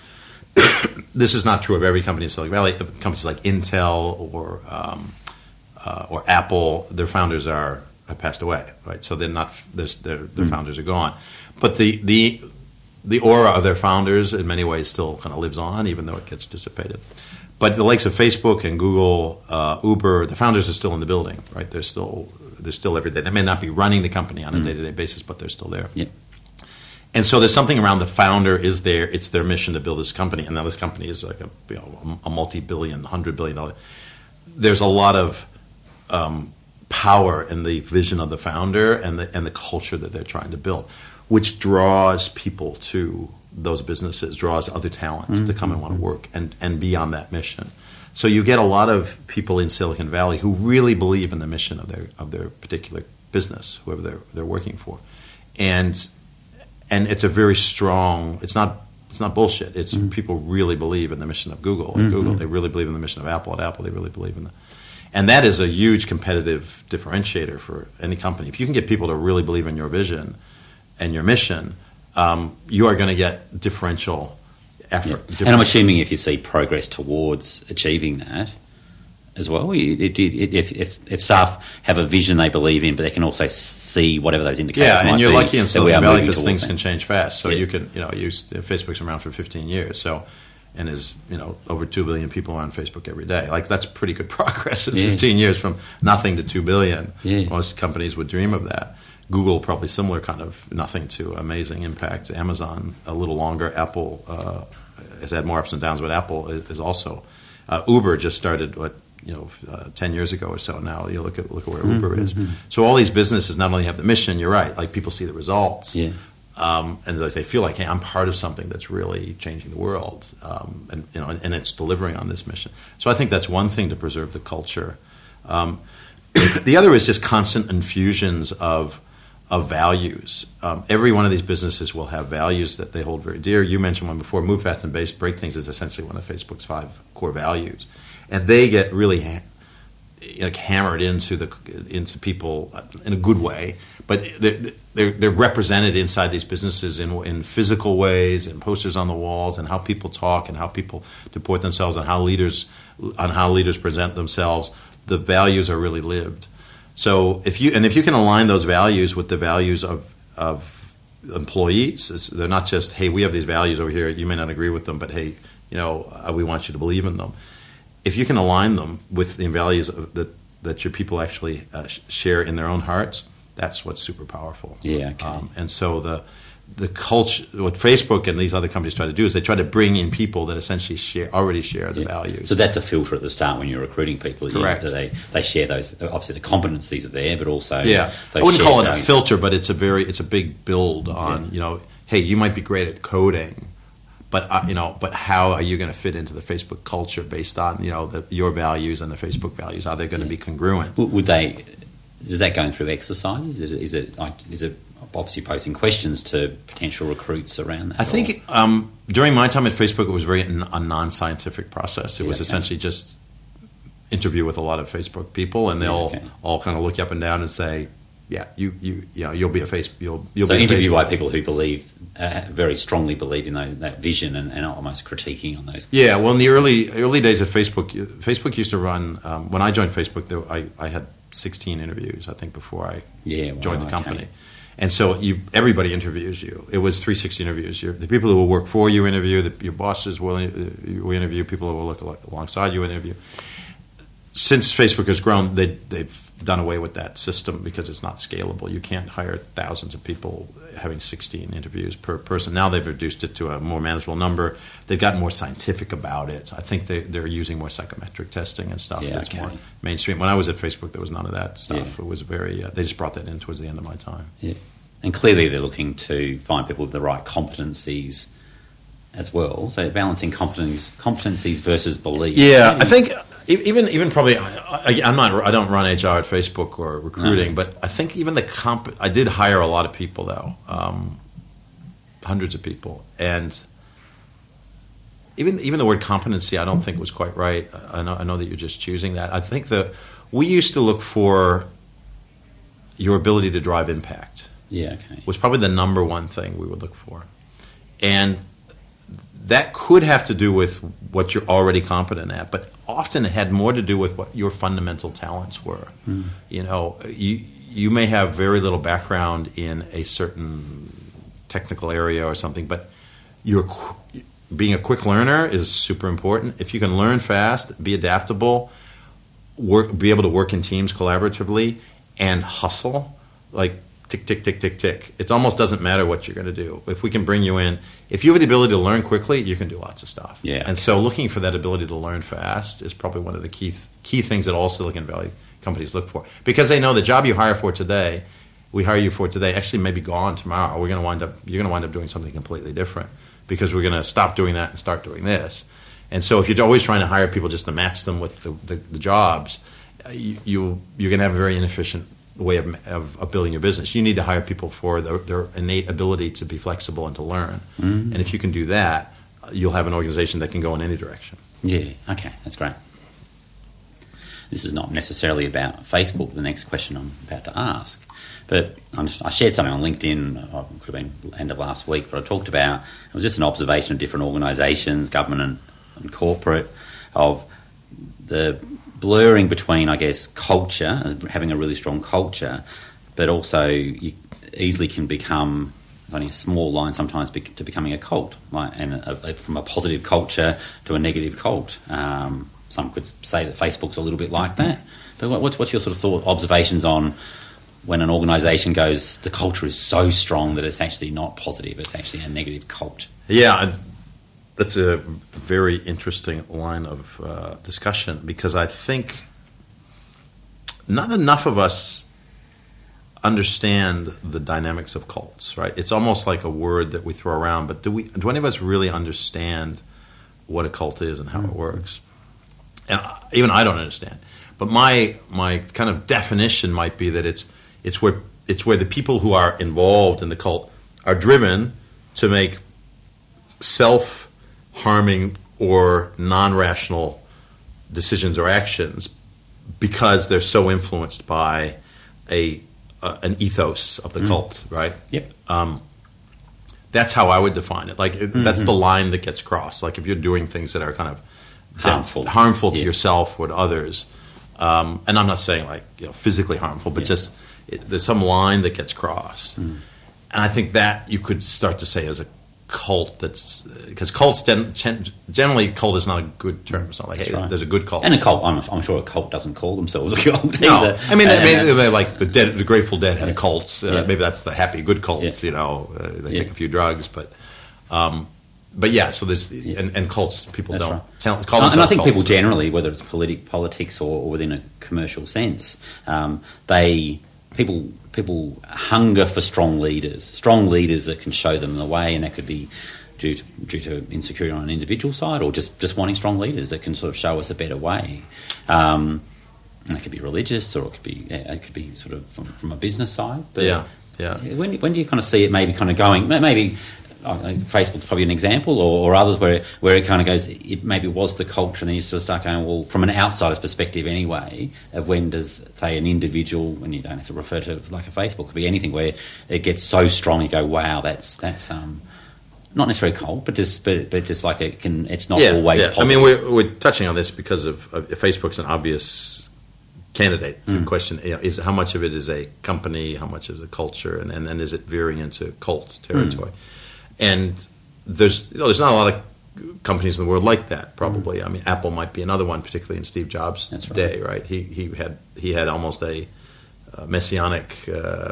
This is not true of every company in Silicon Valley. Companies like Intel or Apple, their founders have passed away, right? So they're not their founders are gone, but the aura of their founders, in many ways, still kind of lives on, even though it gets dissipated. But the likes of Facebook and Google, Uber, the founders are still in the building, right? They're still every day. They may not be running the company on a day-to-day basis, but they're still there. Yeah. And so there's something around the founder is there. It's their mission to build this company, and now this company is like a multi-billion, $100 billion. There's a lot of power in the vision of the founder and the culture that they're trying to build, which draws people to those businesses, draws other talent to come and want to work and be on that mission. So you get a lot of people in Silicon Valley who really believe in the mission of their particular business, whoever they're working for, and it's a very strong. It's not bullshit. It's people really believe in the mission of Google at Google. They really believe in the mission of Apple at Apple. They really believe in and that is a huge competitive differentiator for any company. If you can get people to really believe in your vision and your mission, you are going to get differential effort. Yeah. And I'm assuming if you see progress towards achieving that as well, if staff have a vision they believe in, but they can also see whatever those indicators might be. Yeah, and you're lucky in Silicon Valley because things can change fast. So you can, Facebook's around for 15 years, so and is, over 2 billion people on Facebook every day. Like, that's pretty good progress in 15 years from nothing to 2 billion. Yeah. Most companies would dream of that. Google, probably similar kind of nothing to amazing impact. Amazon, a little longer. Apple has had more ups and downs, but Apple is also. Uber just started, 10 years ago or so now. You look at where Uber is. So all these businesses not only have the mission, you're right, like people see the results, And as I say, feel like hey, I'm part of something that's really changing the world, and you know, and it's delivering on this mission. So I think that's one thing to preserve the culture. The other is just constant infusions of values. Every one of these businesses will have values that they hold very dear. You mentioned one before, move fast and break things is essentially one of Facebook's 5 core values. And they get really hammered into people in a good way. But they're represented inside these businesses in physical ways, and posters on the walls, and how people talk, and how people deport themselves, and how leaders present themselves. The values are really lived. So if you can align those values with the values of employees, they're not just, hey, we have these values over here, you may not agree with them, but hey, you know, we want you to believe in them. If you can align them with the values that your people actually share in their own hearts, that's what's super powerful. Yeah. Okay. And so the culture, what Facebook and these other companies try to do is they try to bring in people that essentially already share the values. So that's a filter at the start when you're recruiting people. Correct. You know, they share those. Obviously, the competencies are there, but also I wouldn't call it a filter, but it's a big build on you know, hey, you might be great at coding, but how are you going to fit into the Facebook culture based on you know your values and the Facebook values? Are they going to be congruent? Would they? Is that going through exercises? Is it obviously posing questions to potential recruits around that? I think during my time at Facebook, it was very a non-scientific process. It was essentially just interview with a lot of Facebook people, and they'll all kind of look you up and down and say, "Yeah, you know, you'll be a Facebook." So be interview by people who believe very strongly believe in that vision and almost critiquing on those. Yeah, well, in the early days of Facebook used to run when I joined Facebook, I had 16 interviews, I think, before I joined the company. Okay. And so everybody interviews you. It was 360 interviews. The people who will work for you interview, your bosses will interview, people who will look alongside you interview. Since Facebook has grown, they've done away with that system because it's not scalable. You can't hire thousands of people having 16 interviews per person. Now they've reduced it to a more manageable number. They've gotten more scientific about it. I think they're using more psychometric testing and stuff that's more mainstream. When I was at Facebook, there was none of that stuff. It was very they just brought that in towards the end of my time. Yeah, and clearly they're looking to find people with the right competencies as well. So balancing competencies versus beliefs. Yeah, I think. Even probably, I don't run HR at Facebook or recruiting, but I think even I did hire a lot of people though, hundreds of people, and even the word competency I don't think was quite right. I know that you're just choosing that. I think we used to look for your ability to drive impact. Yeah, okay. Was probably the number one thing we would look for, and that could have to do with what you're already competent at, but often it had more to do with what your fundamental talents were. Mm. You know, you may have very little background in a certain technical area or something, but being a quick learner is super important. If you can learn fast, be adaptable, be able to work in teams collaboratively, and hustle, like tick, tick, tick, tick, tick. It almost doesn't matter what you're going to do. If we can bring you in, if you have the ability to learn quickly, you can do lots of stuff. Yeah. And so looking for that ability to learn fast is probably one of the key things that all Silicon Valley companies look for. Because they know the job we hire you for today, actually may be gone tomorrow. You're going to wind up doing something completely different because we're going to stop doing that and start doing this. And so if you're always trying to hire people just to match them with the jobs, you're going to have a very inefficient way of building your business. You need to hire people for their innate ability to be flexible and to learn. Mm. And if you can do that, you'll have an organization that can go in any direction. Yeah, okay, that's great. This is not necessarily about Facebook, the next question I'm about to ask. But I shared something on LinkedIn, it could have been end of last week, but I talked about, it was just an observation of different organisations, government and corporate, of the blurring between, I guess, culture, having a really strong culture, but also you easily can become only a small line sometimes to becoming a cult, right? And from a positive culture to a negative cult. Some could say that Facebook's a little bit like that. But what's your sort of observations on when an organisation goes, the culture is so strong that it's actually not positive, it's actually a negative cult? Yeah, that's a very interesting line of discussion because I think not enough of us understand the dynamics of cults, right? It's almost like a word that we throw around, but do any of us really understand what a cult is and how it works? And even I don't understand. But my kind of definition might be that it's where the people who are involved in the cult are driven to make self-harming or non-rational decisions or actions because they're so influenced by an ethos of the cult, right? Yep. That's how I would define it. Like that's the line that gets crossed. Like if you're doing things that are kind of harmful to yourself or to others, and I'm not saying like physically harmful, but just there's some line that gets crossed, and I think that you could start to say as a cult, that's because cults generally cult is not a good term. It's not like hey, there's a good cult, and a cult. I'm sure a cult doesn't call themselves a cult. No, either. I mean, they're like the Grateful Dead had a cult. Maybe that's the happy good cults. You know, they take a few drugs, but yeah. So there's and cults people that's don't call themselves. And I think people generally, whether it's politics or within a commercial sense, People hunger for strong leaders that can show them the way, and that could be due to insecurity on an individual side, or just wanting strong leaders that can sort of show us a better way. And it could be religious, or it could be sort of from a business side. But when do you kind of see it? Maybe kind of going maybe. Facebook's probably an example, or others where it kind of goes. It maybe was the culture, and then you sort of start going, well, from an outsider's perspective, anyway. Of when does say an individual, and you don't have to refer to like a Facebook, could be anything where it gets so strong, you go, wow, that's not necessarily cold, but just like it can. It's not always. Yeah. Positive. I mean, we're touching on this because of Facebook's an obvious candidate to question, is how much of it is a company, how much is a culture, and then is it veering into cult territory? And there's not a lot of companies in the world like that, probably. I mean, Apple might be another one, particularly in Steve Jobs' day, right? He had almost a messianic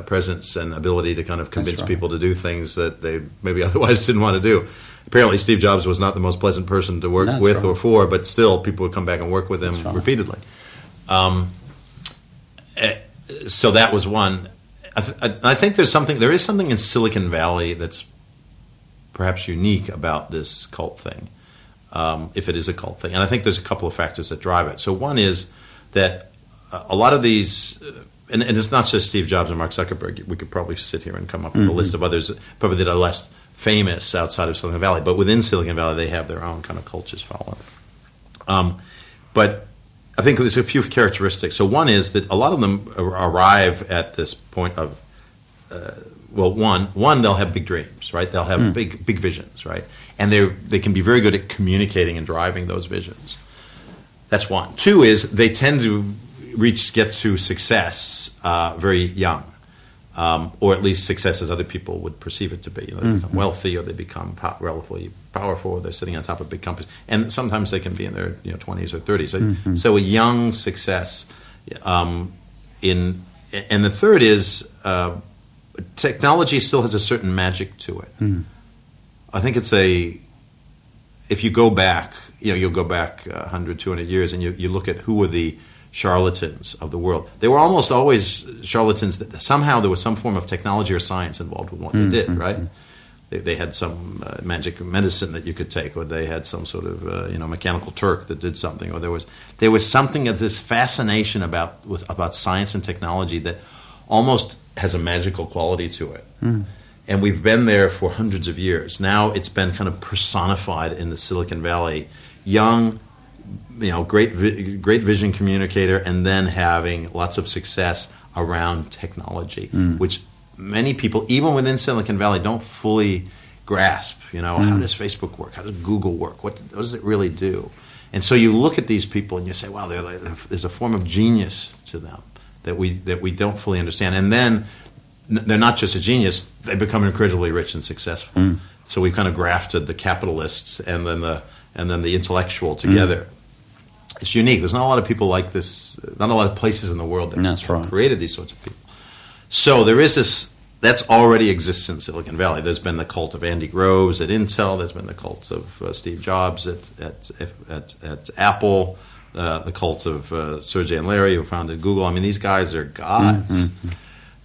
presence and ability to kind of convince people to do things that they maybe otherwise didn't want to do. Apparently, Steve Jobs was not the most pleasant person to work with or for, but still people would come back and work with him repeatedly. So that was one. I think there is something in Silicon Valley that's perhaps unique about this cult thing, if it is a cult thing. And I think there's a couple of factors that drive it. So one is that a lot of these, and it's not just Steve Jobs and Mark Zuckerberg. We could probably sit here and come up with a list of others probably that are less famous outside of Silicon Valley. But within Silicon Valley, they have their own kind of cultures following. But I think there's a few characteristics. So one is that a lot of them arrive at this point of... Well, one, they'll have big dreams, right? They'll have big visions, right? And they can be very good at communicating and driving those visions. That's one. Two is they tend to get to success very young, or at least success as other people would perceive it to be. You know, they become wealthy, or they become relatively powerful, or they're sitting on top of big companies. And sometimes they can be in their 20s or 30s. So a young success. And the third is... technology still has a certain magic to it. I think it's if you go back, you'll go back 100, 200 years and you look at who were the charlatans of the world. They were almost always charlatans that somehow there was some form of technology or science involved with what they did, right? They had some magic medicine that you could take, or they had some sort of mechanical Turk that did something, or there was something of this fascination about science and technology that almost has a magical quality to it. And we've been there for hundreds of years. Now it's been kind of personified in the Silicon Valley. Young, great vision communicator, and then having lots of success around technology, which many people, even within Silicon Valley, don't fully grasp. How does Facebook work? How does Google work? What does it really do? And so you look at these people and you say, wow, there's a form of genius to them that we don't fully understand. And then they're not just a genius, they become incredibly rich and successful. So we've kind of grafted the capitalists and then the intellectual together. It's unique. There's not a lot of people like this, not a lot of places in the world that created these sorts of people. So there is this, that's already exists in Silicon Valley. There's been the cult of Andy Groves at Intel. There's been the cult of Steve Jobs at Apple. The cult of Sergey and Larry, who founded Google. I mean, these guys are gods.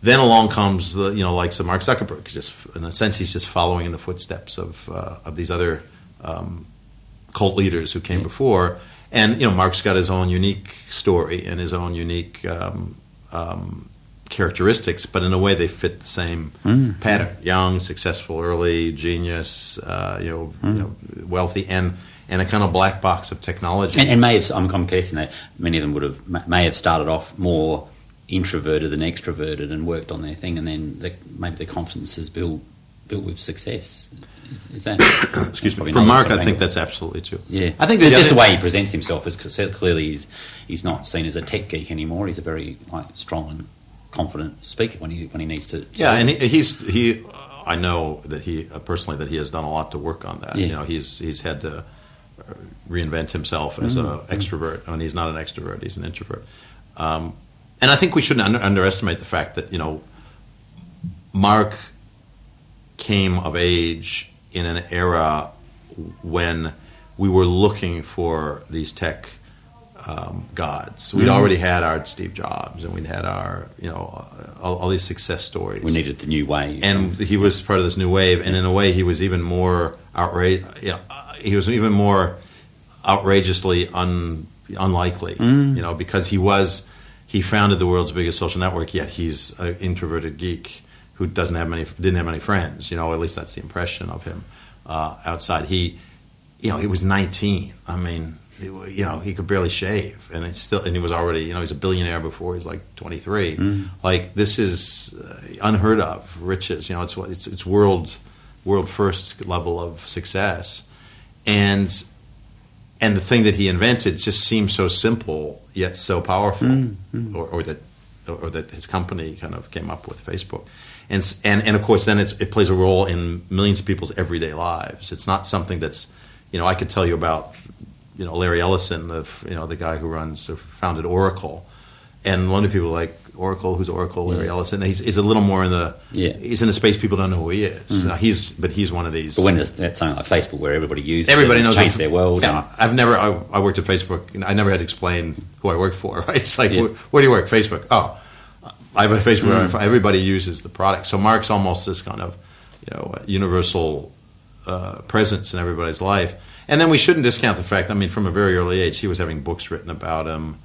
Then along comes the, you know, likes of Mark Zuckerberg. Just in a sense, he's just following in the footsteps of these other cult leaders who came before. And you know, Mark's got his own unique story and his own unique characteristics, but in a way they fit the same pattern: young, successful, early, genius, you know, wealthy, and a kind of black box of technology. And may have, I'm guessing that many of them would have may have started off more introverted than extroverted and worked on their thing, and then maybe the confidence is built with success. Is that excuse me? For Mark, I think that's absolutely true. Yeah, I think just the way he presents himself is clearly he's not seen as a tech geek anymore. He's a very strong and confident speaker when he needs to. Yeah, and he. I know that he personally that he has done a lot to work on that. Yeah. You know, he's had to reinvent himself as an extrovert, and he's not an extrovert; he's an introvert. And I think we shouldn't underestimate the fact that, you know, Mark came of age in an era when we were looking for these tech gods. We'd already had our Steve Jobs and we'd had our, you know, all these success stories. We needed the new wave. And he was part of this new wave. And in a way, he was even more outrageous. You know, he was even more outrageously unlikely, you know, because he was... He founded the world's biggest social network, yet he's an introverted geek who didn't have many friends. You know, at least that's the impression of him outside. He, you know, he was 19. I mean, you know, he could barely shave, and he was already, you know, he's a billionaire before he's like 23. Like, this is unheard of riches. You know, it's world first level of success, and the thing that he invented just seems so simple, yet so powerful, or that his company kind of came up with, Facebook, and of course then it plays a role in millions of people's everyday lives. It's not something that's, you know, I could tell you about, you know, Larry Ellison, the guy who founded Oracle, and a lot of people are like, Oracle, who's Oracle? Larry Ellison. He's a little more in the he's in the space people don't know who he is. He's one of these. But when there's that time like Facebook where everybody uses it, knows changed their world. Yeah, I worked at Facebook and I never had to explain who I worked for. Right? It's like where do you work? Facebook. Oh, I have a Facebook. Everybody uses the product. So Mark's almost this kind of, you know, universal presence in everybody's life. And then we shouldn't discount the fact. I mean, from a very early age, he was having books written about him.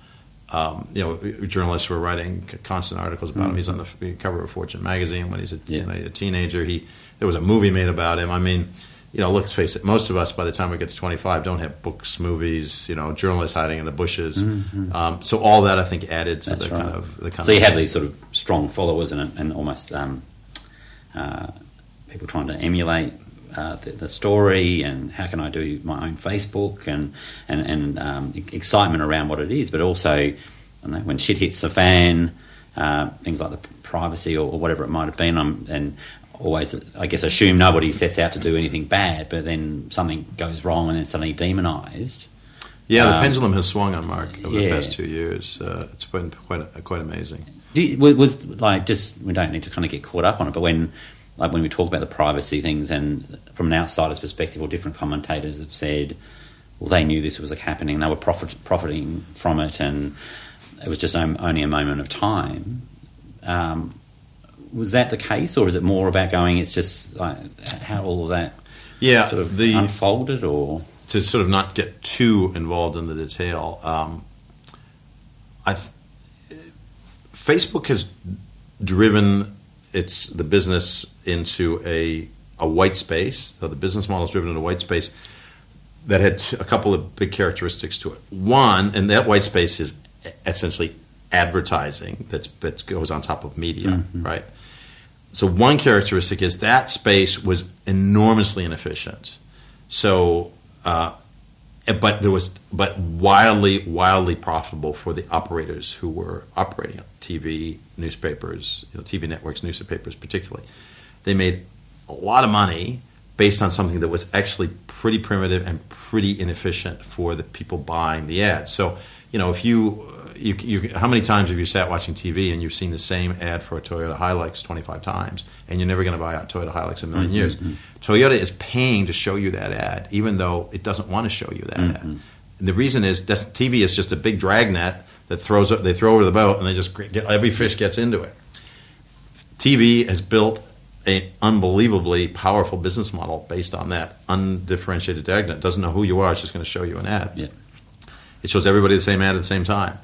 You know, journalists were writing constant articles about him. He's on the cover of Fortune magazine when he's a teenager. There was a movie made about him. I mean, you know, let's face it. Most of us, by the time we get to 25, don't have books, movies. You know, journalists hiding in the bushes. So all that I think added to the kind of. So you have these sort of strong followers and almost people trying to emulate the story, and how can I do my own Facebook, and excitement around what it is, but also, I don't know, when shit hits the fan, things like the privacy or whatever it might have been, and always, I guess, assume nobody sets out to do anything bad, but then something goes wrong and then suddenly demonised. Yeah, the pendulum has swung on Mark over the past 2 years. It's been quite amazing. We don't need to kind of get caught up on it, but when we talk about the privacy things, and from an outsider's perspective, or different commentators have said, well, they knew this was happening and they were profiting from it, and it was just only a moment of time. Was that the case, or is it more about going, it's just like how all of that sort of unfolded? Or to sort of not get too involved in the detail, Facebook has driven... It's the business into a white space. So the business model is driven into a white space that had a couple of big characteristics to it. One, and that white space is essentially advertising that goes on top of media, right? So one characteristic is that space was enormously inefficient. So, but wildly profitable for the operators who were operating it. TV, newspapers, you know, TV networks, newspapers particularly. They made a lot of money based on something that was actually pretty primitive and pretty inefficient for the people buying the ads. So, you know, if you how many times have you sat watching TV and you've seen the same ad for a Toyota Hilux 25 times, and you're never going to buy a Toyota Hilux in a million years? Toyota is paying to show you that ad, even though it doesn't want to show you that ad. And the reason is that TV is just a big dragnet that throw over the boat, and they just every fish gets into it. TV has built an unbelievably powerful business model based on that undifferentiated ad. It doesn't know who you are. It's just going to show you an ad. Yeah. It shows everybody the same ad at the same time.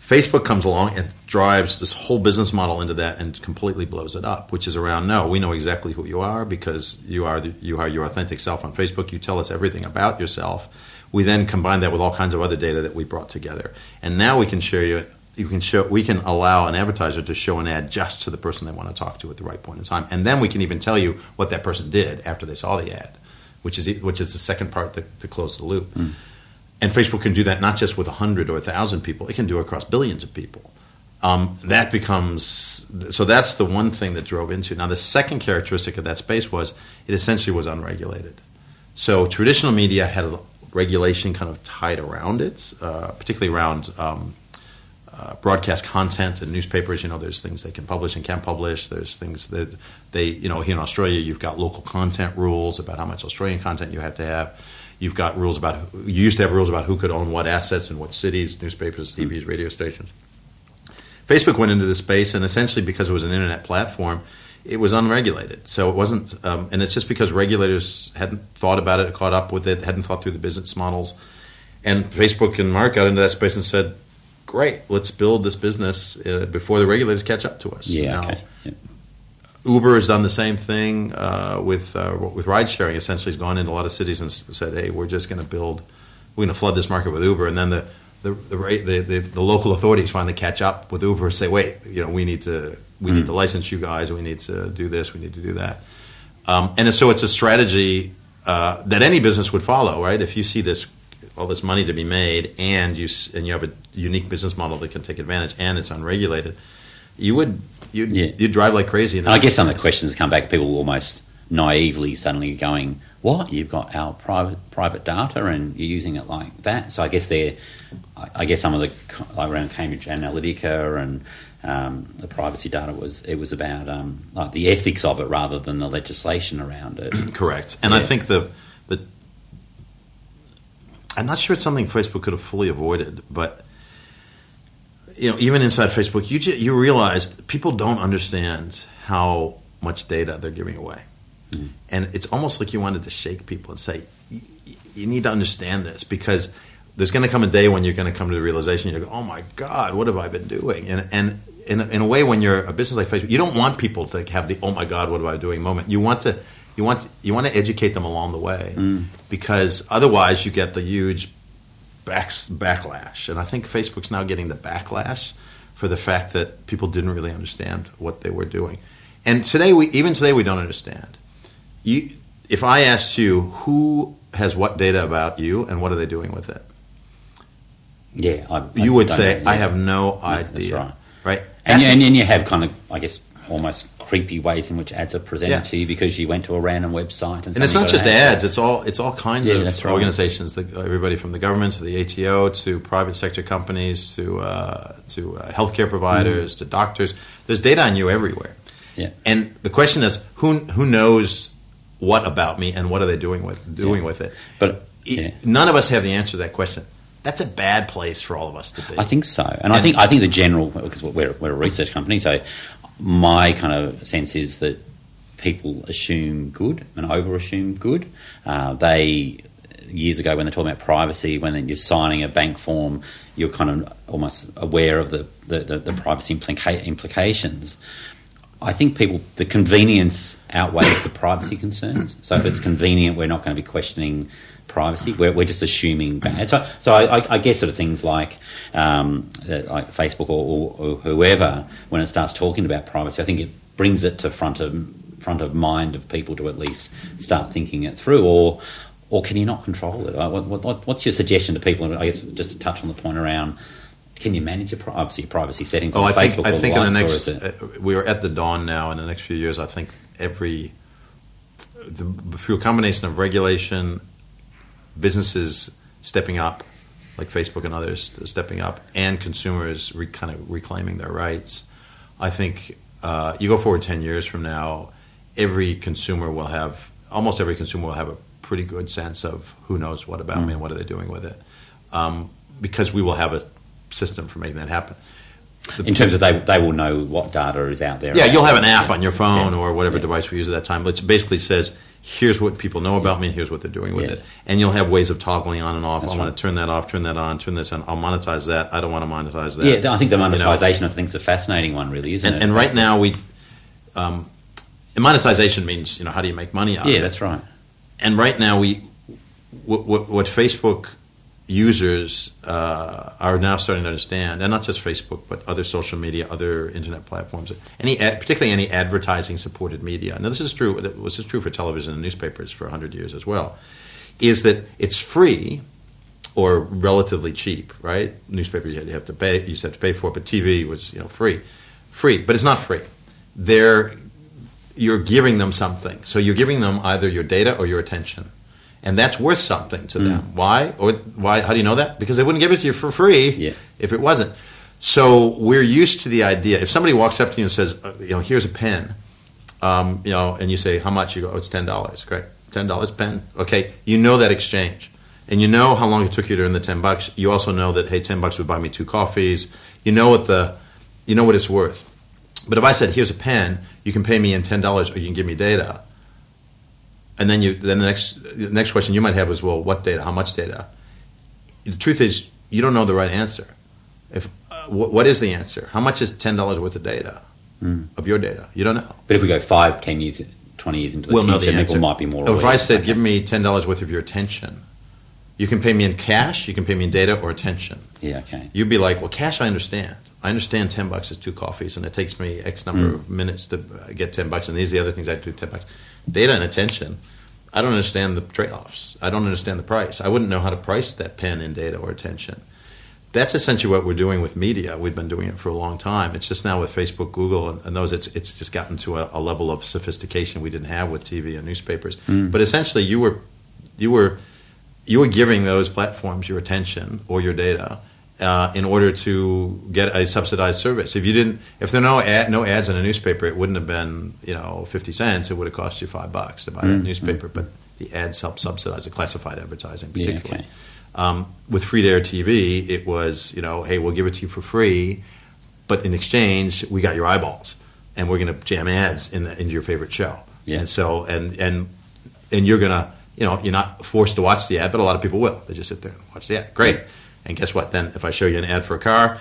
Facebook comes along and drives this whole business model into that and completely blows it up, which is around, no, we know exactly who you are because you are your authentic self on Facebook. You tell us everything about yourself. We then combine that with all kinds of other data that we brought together. And now we can show you... we can allow an advertiser to show an ad just to the person they want to talk to at the right point in time, and then we can even tell you what that person did after they saw the ad, which is the second part to close the loop. Mm. And Facebook can do that not just with 100 or 1,000 people; it can do it across billions of people. That's the one thing that drove into. Now, the second characteristic of that space was it essentially was unregulated. So traditional media had a regulation kind of tied around it, particularly around. Broadcast content and newspapers, there's things they can publish and can't publish. There's things that they here in Australia, you've got local content rules about how much Australian content you have to have. You've got rules about, you used to have rules about who could own what assets in what cities, newspapers, TVs, radio stations. Facebook went into this space, and essentially because it was an internet platform, it was unregulated. So it wasn't, and it's just because regulators hadn't thought about it, caught up with it, hadn't thought through the business models. And Facebook and Mark got into that space and said, great, let's build this business before the regulators catch up to us. Yeah, now, okay. Yeah. Uber has done the same thing with ride sharing. Essentially, has gone into a lot of cities and said, "Hey, we're just going to build, we're going to flood this market with Uber," and then the local authorities finally catch up with Uber and say, "Wait, we need to license you guys. We need to do this. We need to do that." And so it's a strategy that any business would follow, right? If you see this. All this money to be made, and you have a unique business model that can take advantage, and it's unregulated. You'd drive like crazy. And I guess some of the questions come back. People almost naively suddenly going, "What? You've got our private data, and you're using it like that?" So I guess some of the around Cambridge Analytica and the privacy data was about like the ethics of it rather than the legislation around it. Correct, and yeah. I think I'm not sure it's something Facebook could have fully avoided, but even inside Facebook, you realized people don't understand how much data they're giving away. Mm. And it's almost like you wanted to shake people and say, you need to understand this, because there's going to come a day when you're going to come to the realization, you go, oh my God, what have I been doing? And in a way, when you're a business like Facebook, you don't want people to have the, oh my God, what am I doing moment. You want to educate them along the way, because otherwise you get the huge backlash. And I think Facebook's now getting the backlash for the fact that people didn't really understand what they were doing. And today we don't understand. If I asked you who has what data about you and what are they doing with it, you would say, I have no idea. That's right? And you have kind of, I guess, almost creepy ways in which ads are presented to you because you went to a random website, and it's not just ads; it's all kinds of organizations. Right. Everybody from the government to the ATO to private sector companies to healthcare providers to doctors. There's data on you everywhere. Yeah. And the question is, who knows what about me, and what are they doing with it? But none of us have the answer to that question. That's a bad place for all of us to be. I think so, and I think the general, because we're a research company, so. My kind of sense is that people assume good and over-assume good. They, years ago when they're talking about privacy, when you're signing a bank form, you're kind of almost aware of the privacy implications. I think the convenience outweighs the privacy concerns. So if it's convenient, we're not going to be questioning privacy. We're just assuming bad. So I guess sort of things like Facebook or whoever, when it starts talking about privacy, I think it brings it to front of mind of people to at least start thinking it through. Or can you not control it? What's your suggestion to people? I guess just to touch on the point around. Can you manage your privacy settings on Facebook? I think in the next, we are at the dawn now. In the next few years, I think through a combination of regulation, businesses stepping up, like Facebook and others stepping up, and consumers kind of reclaiming their rights. I think you go forward 10 years from now, almost every consumer will have a pretty good sense of who knows what about me and what are they doing with it, because we will have a system for making that happen. In terms of they will know what data is out there. Yeah, you'll have an app on your phone or whatever device we use at that time, which basically says, here's what people know about me and here's what they're doing with it. And you'll have ways of toggling on and off. That's I want to turn that off, turn that on, turn this on. I'll monetize that. I don't want to monetize that. Yeah, I think the monetization of things is a fascinating one, really, isn't it? And right now, we monetization means, how do you make money out of it? Yeah, that's right. And right now, what Facebook users are now starting to understand, and not just Facebook, but other social media, other internet platforms, particularly any advertising-supported media. Now, this is true. This is true for television and newspapers for 100 years as well. Is that it's free or relatively cheap, right? Newspapers you have to pay for, but TV was free, but it's not free. You're giving them something, so you're giving them either your data or your attention. And that's worth something to them. Why? How do you know that? Because they wouldn't give it to you for free if it wasn't. So we're used to the idea. If somebody walks up to you and says, here's a pen, and you say, how much? You go, it's $10. Great. $10 pen. Okay. You know that exchange. And you know how long it took you to earn the $10. You also know that, hey, $10 would buy me 2 coffees. You know what it's worth. But if I said, here's a pen, you can pay me in $10 or you can give me data. And then the next question you might have is, well, what data? How much data? The truth is, you don't know the right answer. What is the answer? How much is $10 worth of data, of your data? You don't know. But if we go 5, 10 years, 20 years into the future, the people might be more aware. If I said, give me $10 worth of your attention, you can pay me in cash, you can pay me in data or attention. Yeah, okay. You'd be like, well, cash I understand. I understand $10 is 2 coffees, and it takes me X number of minutes to get $10, and these are the other things I do, $10. Data and attention, I don't understand the trade-offs. I don't understand the price. I wouldn't know how to price that pen in data or attention. That's essentially what we're doing with media. We've been doing it for a long time. It's just now with Facebook, Google, and those, it's just gotten to a level of sophistication we didn't have with TV and newspapers. But essentially, you were giving those platforms your attention or your data in order to get a subsidized service. If there were no ads in a newspaper, it wouldn't have been 50 cents. It would have cost you $5 to buy that newspaper. But the ads help subsidize the classified advertising, particularly. Yeah, okay. With free-to-air TV, it was hey, we'll give it to you for free, but in exchange, we got your eyeballs, and we're going to jam ads into your favorite show. Yeah. And so and you're going to you're not forced to watch the ad, but a lot of people will. They just sit there and watch the ad. Great. And guess what? Then if I show you an ad for a car,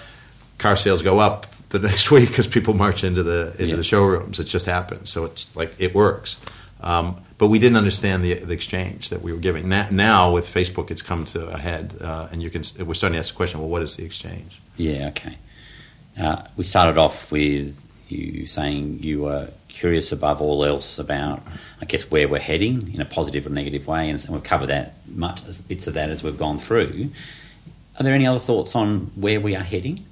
car sales go up the next week because people march into the showrooms. It just happens. So it's like it works. But we didn't understand the exchange that we were giving. Now with Facebook, it's come to a head, and we're starting to ask the question: well, what is the exchange? Yeah. Okay. We started off with you saying you were curious above all else about, I guess, where we're heading in a positive or negative way, and we've covered that much as bits of that as we've gone through. Are there any other thoughts on where we are heading?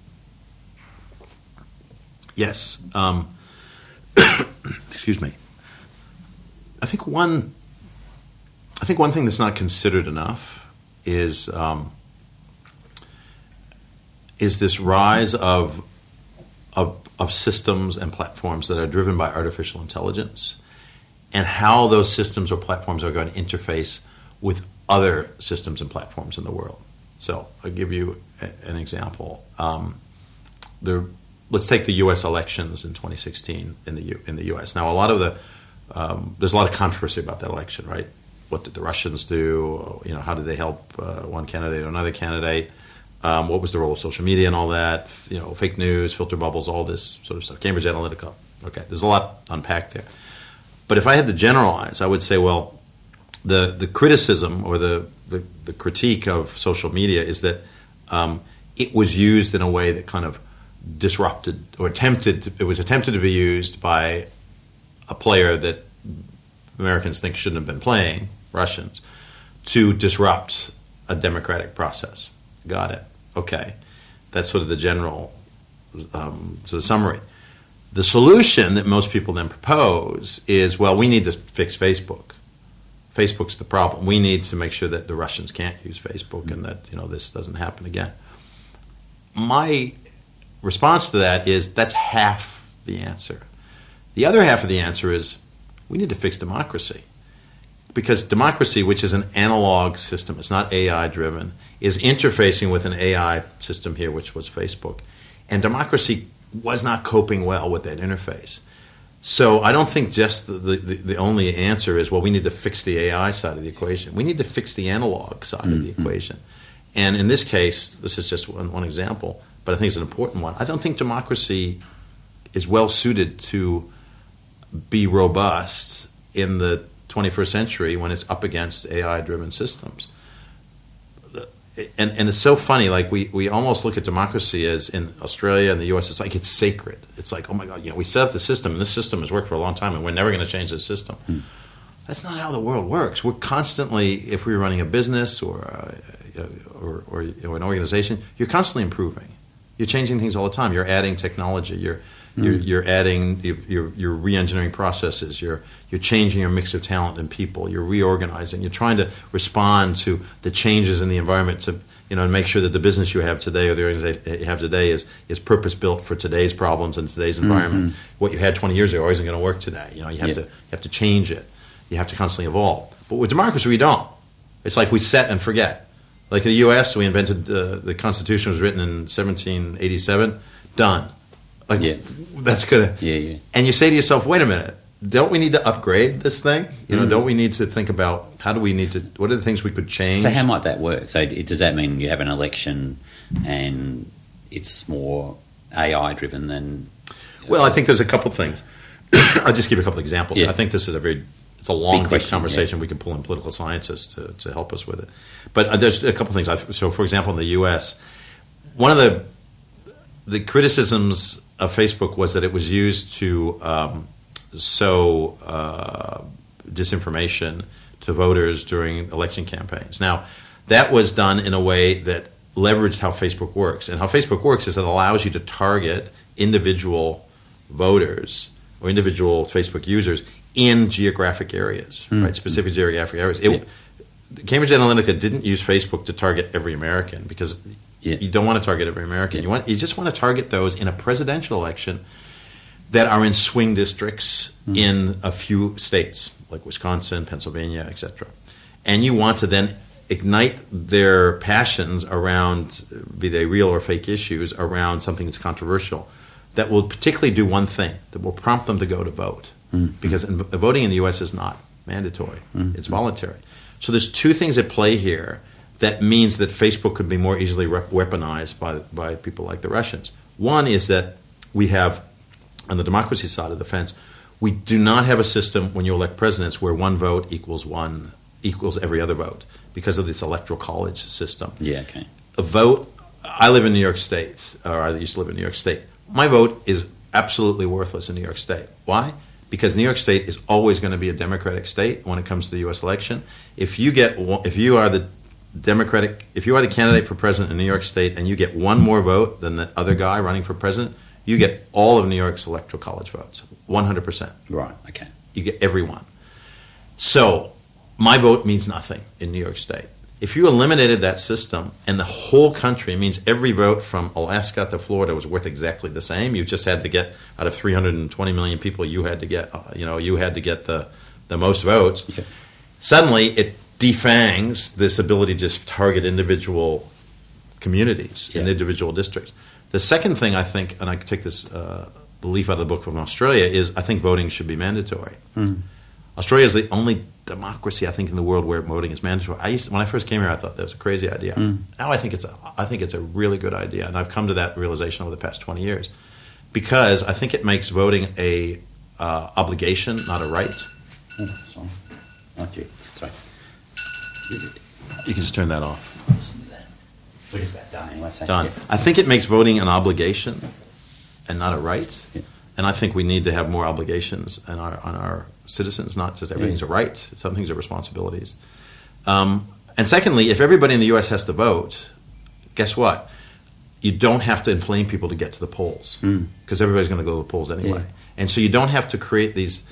Yes. Excuse me. I think one thing that's not considered enough is this rise of systems and platforms that are driven by artificial intelligence, and how those systems or platforms are going to interface with other systems and platforms in the world. So I'll give you an example. Let's take the U.S. elections in 2016 in the U.S. Now, a lot of there's a lot of controversy about that election, right? What did the Russians do? How did they help one candidate or another candidate? What was the role of social media and all that? Fake news, filter bubbles, all this sort of stuff. Cambridge Analytica. Okay, there's a lot unpacked there. But if I had to generalize, I would say, well, the criticism or the critique of social media is that it was used in a way that kind of disrupted or attempted to be used by a player that Americans think shouldn't have been playing, Russians, to disrupt a democratic process. Got it. Okay. That's sort of the general sort of summary. The solution that most people then propose is, well, we need to fix Facebook. Facebook's the problem. We need to make sure that the Russians can't use Facebook and that this doesn't happen again. My response to that is that's half the answer. The other half of the answer is we need to fix democracy, because democracy, which is an analog system, it's not AI driven, is interfacing with an AI system here, which was Facebook. And democracy was not coping well with that interface. So I don't think just the only answer is, well, we need to fix the AI side of the equation. We need to fix the analog side of the equation. And in this case, this is just one example, but I think it's an important one. I don't think democracy is well suited to be robust in the 21st century when it's up against AI-driven systems. And it's so funny, like we almost look at democracy as in Australia and the U.S., it's like it's sacred. It's like, oh my God, you know, we set up the system, and this system has worked for a long time, and we're never going to change this system. That's not how the world works. We're constantly, if we're running a business or an organization, you're constantly improving. You're changing things all the time. You're adding technology. You're re-engineering processes. You're changing your mix of talent and people. You're reorganizing. You're trying to respond to the changes in the environment to, you know, and make sure that the business you have today or the organization you have today is purpose built for today's problems and today's environment. What you had 20 years ago isn't going to work today. You know, you have to change it. You have to constantly evolve. But with democracy, we don't. It's like we set and forget. Like in the U.S., we invented the Constitution was written in 1787. Done. Like, that's gonna. And you say to yourself, wait a minute. Don't we need to upgrade this thing? You know, don't we need to think about what are the things we could change? So how might that work? So does that mean you have an election and it's more AI driven than? Well, I think there's a couple of things. I'll just give you a couple of examples. Yeah. I think this is it's a long, big conversation. Yeah. We can pull in political scientists to help us with it. But there's a couple of things. So, for example, in the U.S., one of the criticisms of Facebook was that it was used to sow disinformation to voters during election campaigns. Now, that was done in a way that leveraged how Facebook works. And how Facebook works is it allows you to target individual voters or individual Facebook users in geographic areas, right? Specific geographic areas. Cambridge Analytica didn't use Facebook to target every American because you don't want to target every American. You just want to target those in a presidential election that are in swing districts in a few states, like Wisconsin, Pennsylvania, etc. And you want to then ignite their passions around, be they real or fake issues, around something that's controversial that will particularly do one thing, that will prompt them to go to vote. Because voting in the U.S. is not mandatory. It's voluntary. So there's two things at play here that means that Facebook could be more easily weaponized by people like the Russians. One is that we have, on the democracy side of the fence, we do not have a system when you elect presidents where one vote equals every other vote because of this electoral college system. Yeah, okay. I live in New York State, or I used to live in New York State. My vote is absolutely worthless in New York State. Why? Because New York State is always going to be a Democratic state when it comes to the U.S. election. If you are the candidate for president in New York State and you get one more vote than the other guy running for president, you get all of New York's electoral college votes, 100%. Right. Okay. You get everyone. So my vote means nothing in New York State. If you eliminated that system and the whole country means every vote from Alaska to Florida was worth exactly the same, you just had to get out of 320 million people, you had to get the most votes. Yeah. Suddenly, it defangs this ability to just target individual communities and individual districts. The second thing I think, and I take this leaf out of the book from Australia, is I think voting should be mandatory. Australia is the only democracy, I think, in the world where voting is mandatory. When I first came here, I thought that was a crazy idea. Now I think it's a really good idea, and I've come to that realization over the past 20 years because I think it makes voting a obligation, not a right. Oh, sorry. That's you. Sorry. You can just turn that off. Done. I think it makes voting an obligation and not a right, and I think we need to have more obligations on our citizens, not just everything's a right. Some things are responsibilities. And secondly, if everybody in the U.S. has to vote, guess what? You don't have to inflame people to get to the polls because everybody's going to go to the polls anyway. And so you don't have to create these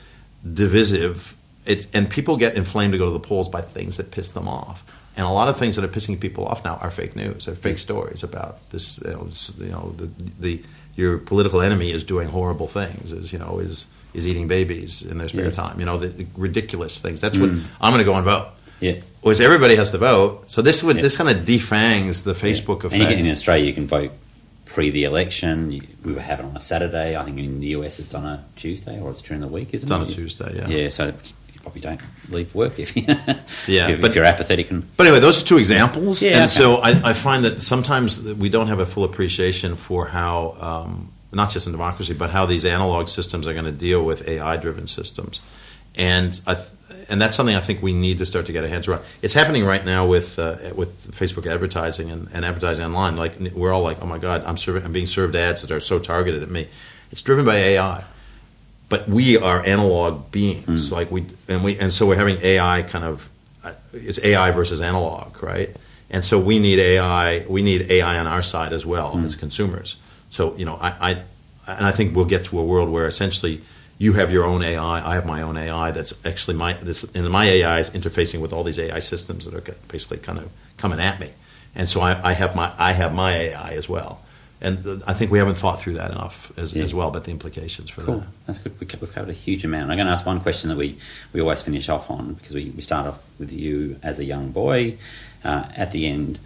divisive... And people get inflamed to go to the polls by things that piss them off. And a lot of things that are pissing people off now are fake news, are fake stories about this, your political enemy is doing horrible things, is eating babies in their spare time, the ridiculous things. That's what I'm going to go and vote. Yeah, whereas everybody has to vote. So this kind of defangs the Facebook effect. And in Australia, you can vote pre the election. We were having it on a Saturday. I think in the US it's on a Tuesday, or it's during the week, isn't it? It's on a Tuesday, yeah. Yeah, so you probably don't leave work if, if you're apathetic. But anyway, those are two examples. Yeah, and so I find that sometimes we don't have a full appreciation for how, not just in democracy, but how these analog systems are going to deal with AI-driven systems. And that's something I think we need to start to get our heads around. It's happening right now with Facebook advertising and advertising online. Like we're all like, oh my God, I'm being served ads that are so targeted at me. It's driven by AI, but we are analog beings. Mm. Like so we're having AI kind of it's AI versus analog, right? And so we need AI. We need AI on our side as well as consumers. So I think we'll get to a world where essentially. You have your own AI. I have my own AI. That's actually and my AI is interfacing with all these AI systems that are basically kind of coming at me, and so I have my AI as well. And I think we haven't thought through that enough as well. But the implications for that. Cool, that's good. We've covered a huge amount. I'm going to ask one question that we always finish off on because we start off with you as a young boy. At the end,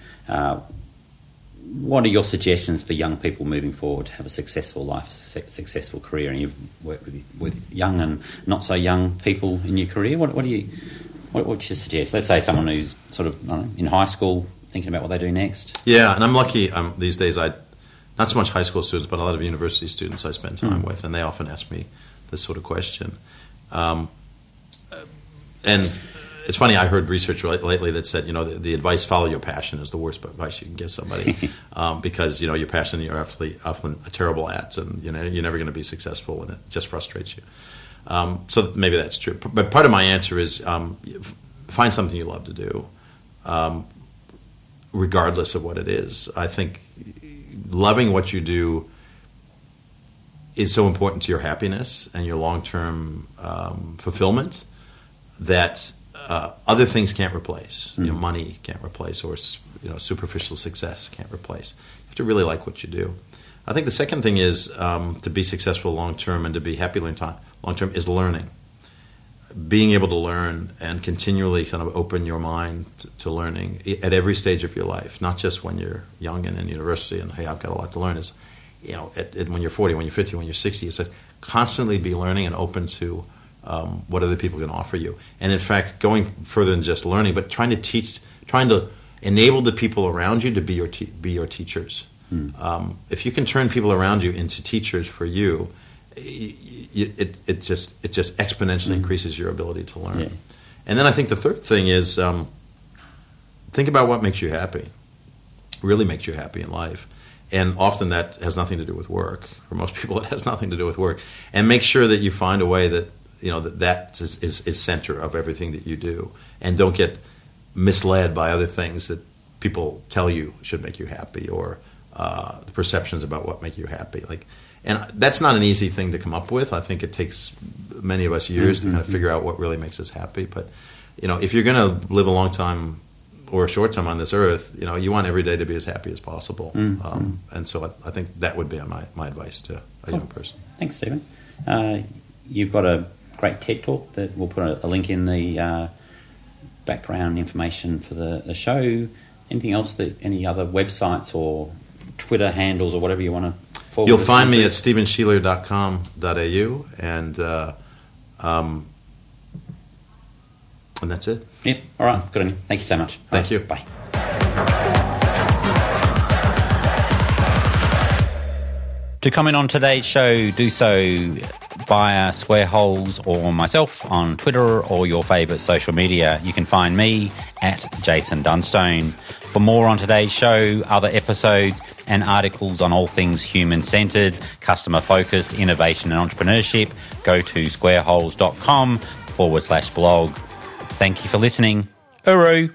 what are your suggestions for young people moving forward to have a successful life, successful career? And you've worked with young and not so young people in your career. What would you suggest? Let's say someone who's sort of in high school thinking about what they do next. Yeah, and I'm lucky these days. Not so much high school students, but a lot of university students I spend time with, and they often ask me this sort of question. And it's funny, I heard research lately that said, the advice, follow your passion, is the worst advice you can give somebody because, your passion, you're often terrible at, and you're never going to be successful, and it just frustrates you. So maybe that's true. But part of my answer is find something you love to do, regardless of what it is. I think loving what you do is so important to your happiness and your long-term fulfillment that other things can't replace. Money can't replace, or superficial success can't replace. You have to really like what you do. I think the second thing is to be successful long term and to be happy long term is learning. Being able to learn and continually kind of open your mind to learning at every stage of your life, not just when you're young and in university and hey, I've got a lot to learn. Is when you're 40, when you're 50, when you're 60, it's like constantly be learning and open to. What other people can offer you. And in fact, going further than just learning, but trying to enable the people around you to be your teachers. Mm. If you can turn people around you into teachers for you, it just exponentially increases your ability to learn. Yeah. And then I think the third thing is think about what makes you happy, really makes you happy in life. And often that has nothing to do with work. For most people, it has nothing to do with work. And make sure that you find a way that that is center of everything that you do, and don't get misled by other things that people tell you should make you happy, or the perceptions about what make you happy. And that's not an easy thing to come up with. I think it takes many of us years to kind of figure out what really makes us happy. But if you're going to live a long time or a short time on this earth, you want every day to be as happy as possible. And so I think that would be my advice to a young person. Thanks, Stephen. You've got a great TED Talk that we'll put a link in the background information for the show. Anything else any other websites or Twitter handles or whatever you want to forward? You'll find me at stephenshearer.com.au and that's it. Yep. All right. Good on you. Thank you so much. Thank you. Bye. To comment on today's show, do so via Square Holes or myself on Twitter or your favourite social media. You can find me at Jason Dunstone. For more on today's show, other episodes and articles on all things human-centred, customer-focused, innovation and entrepreneurship, go to squareholes.com/blog. Thank you for listening. Uru!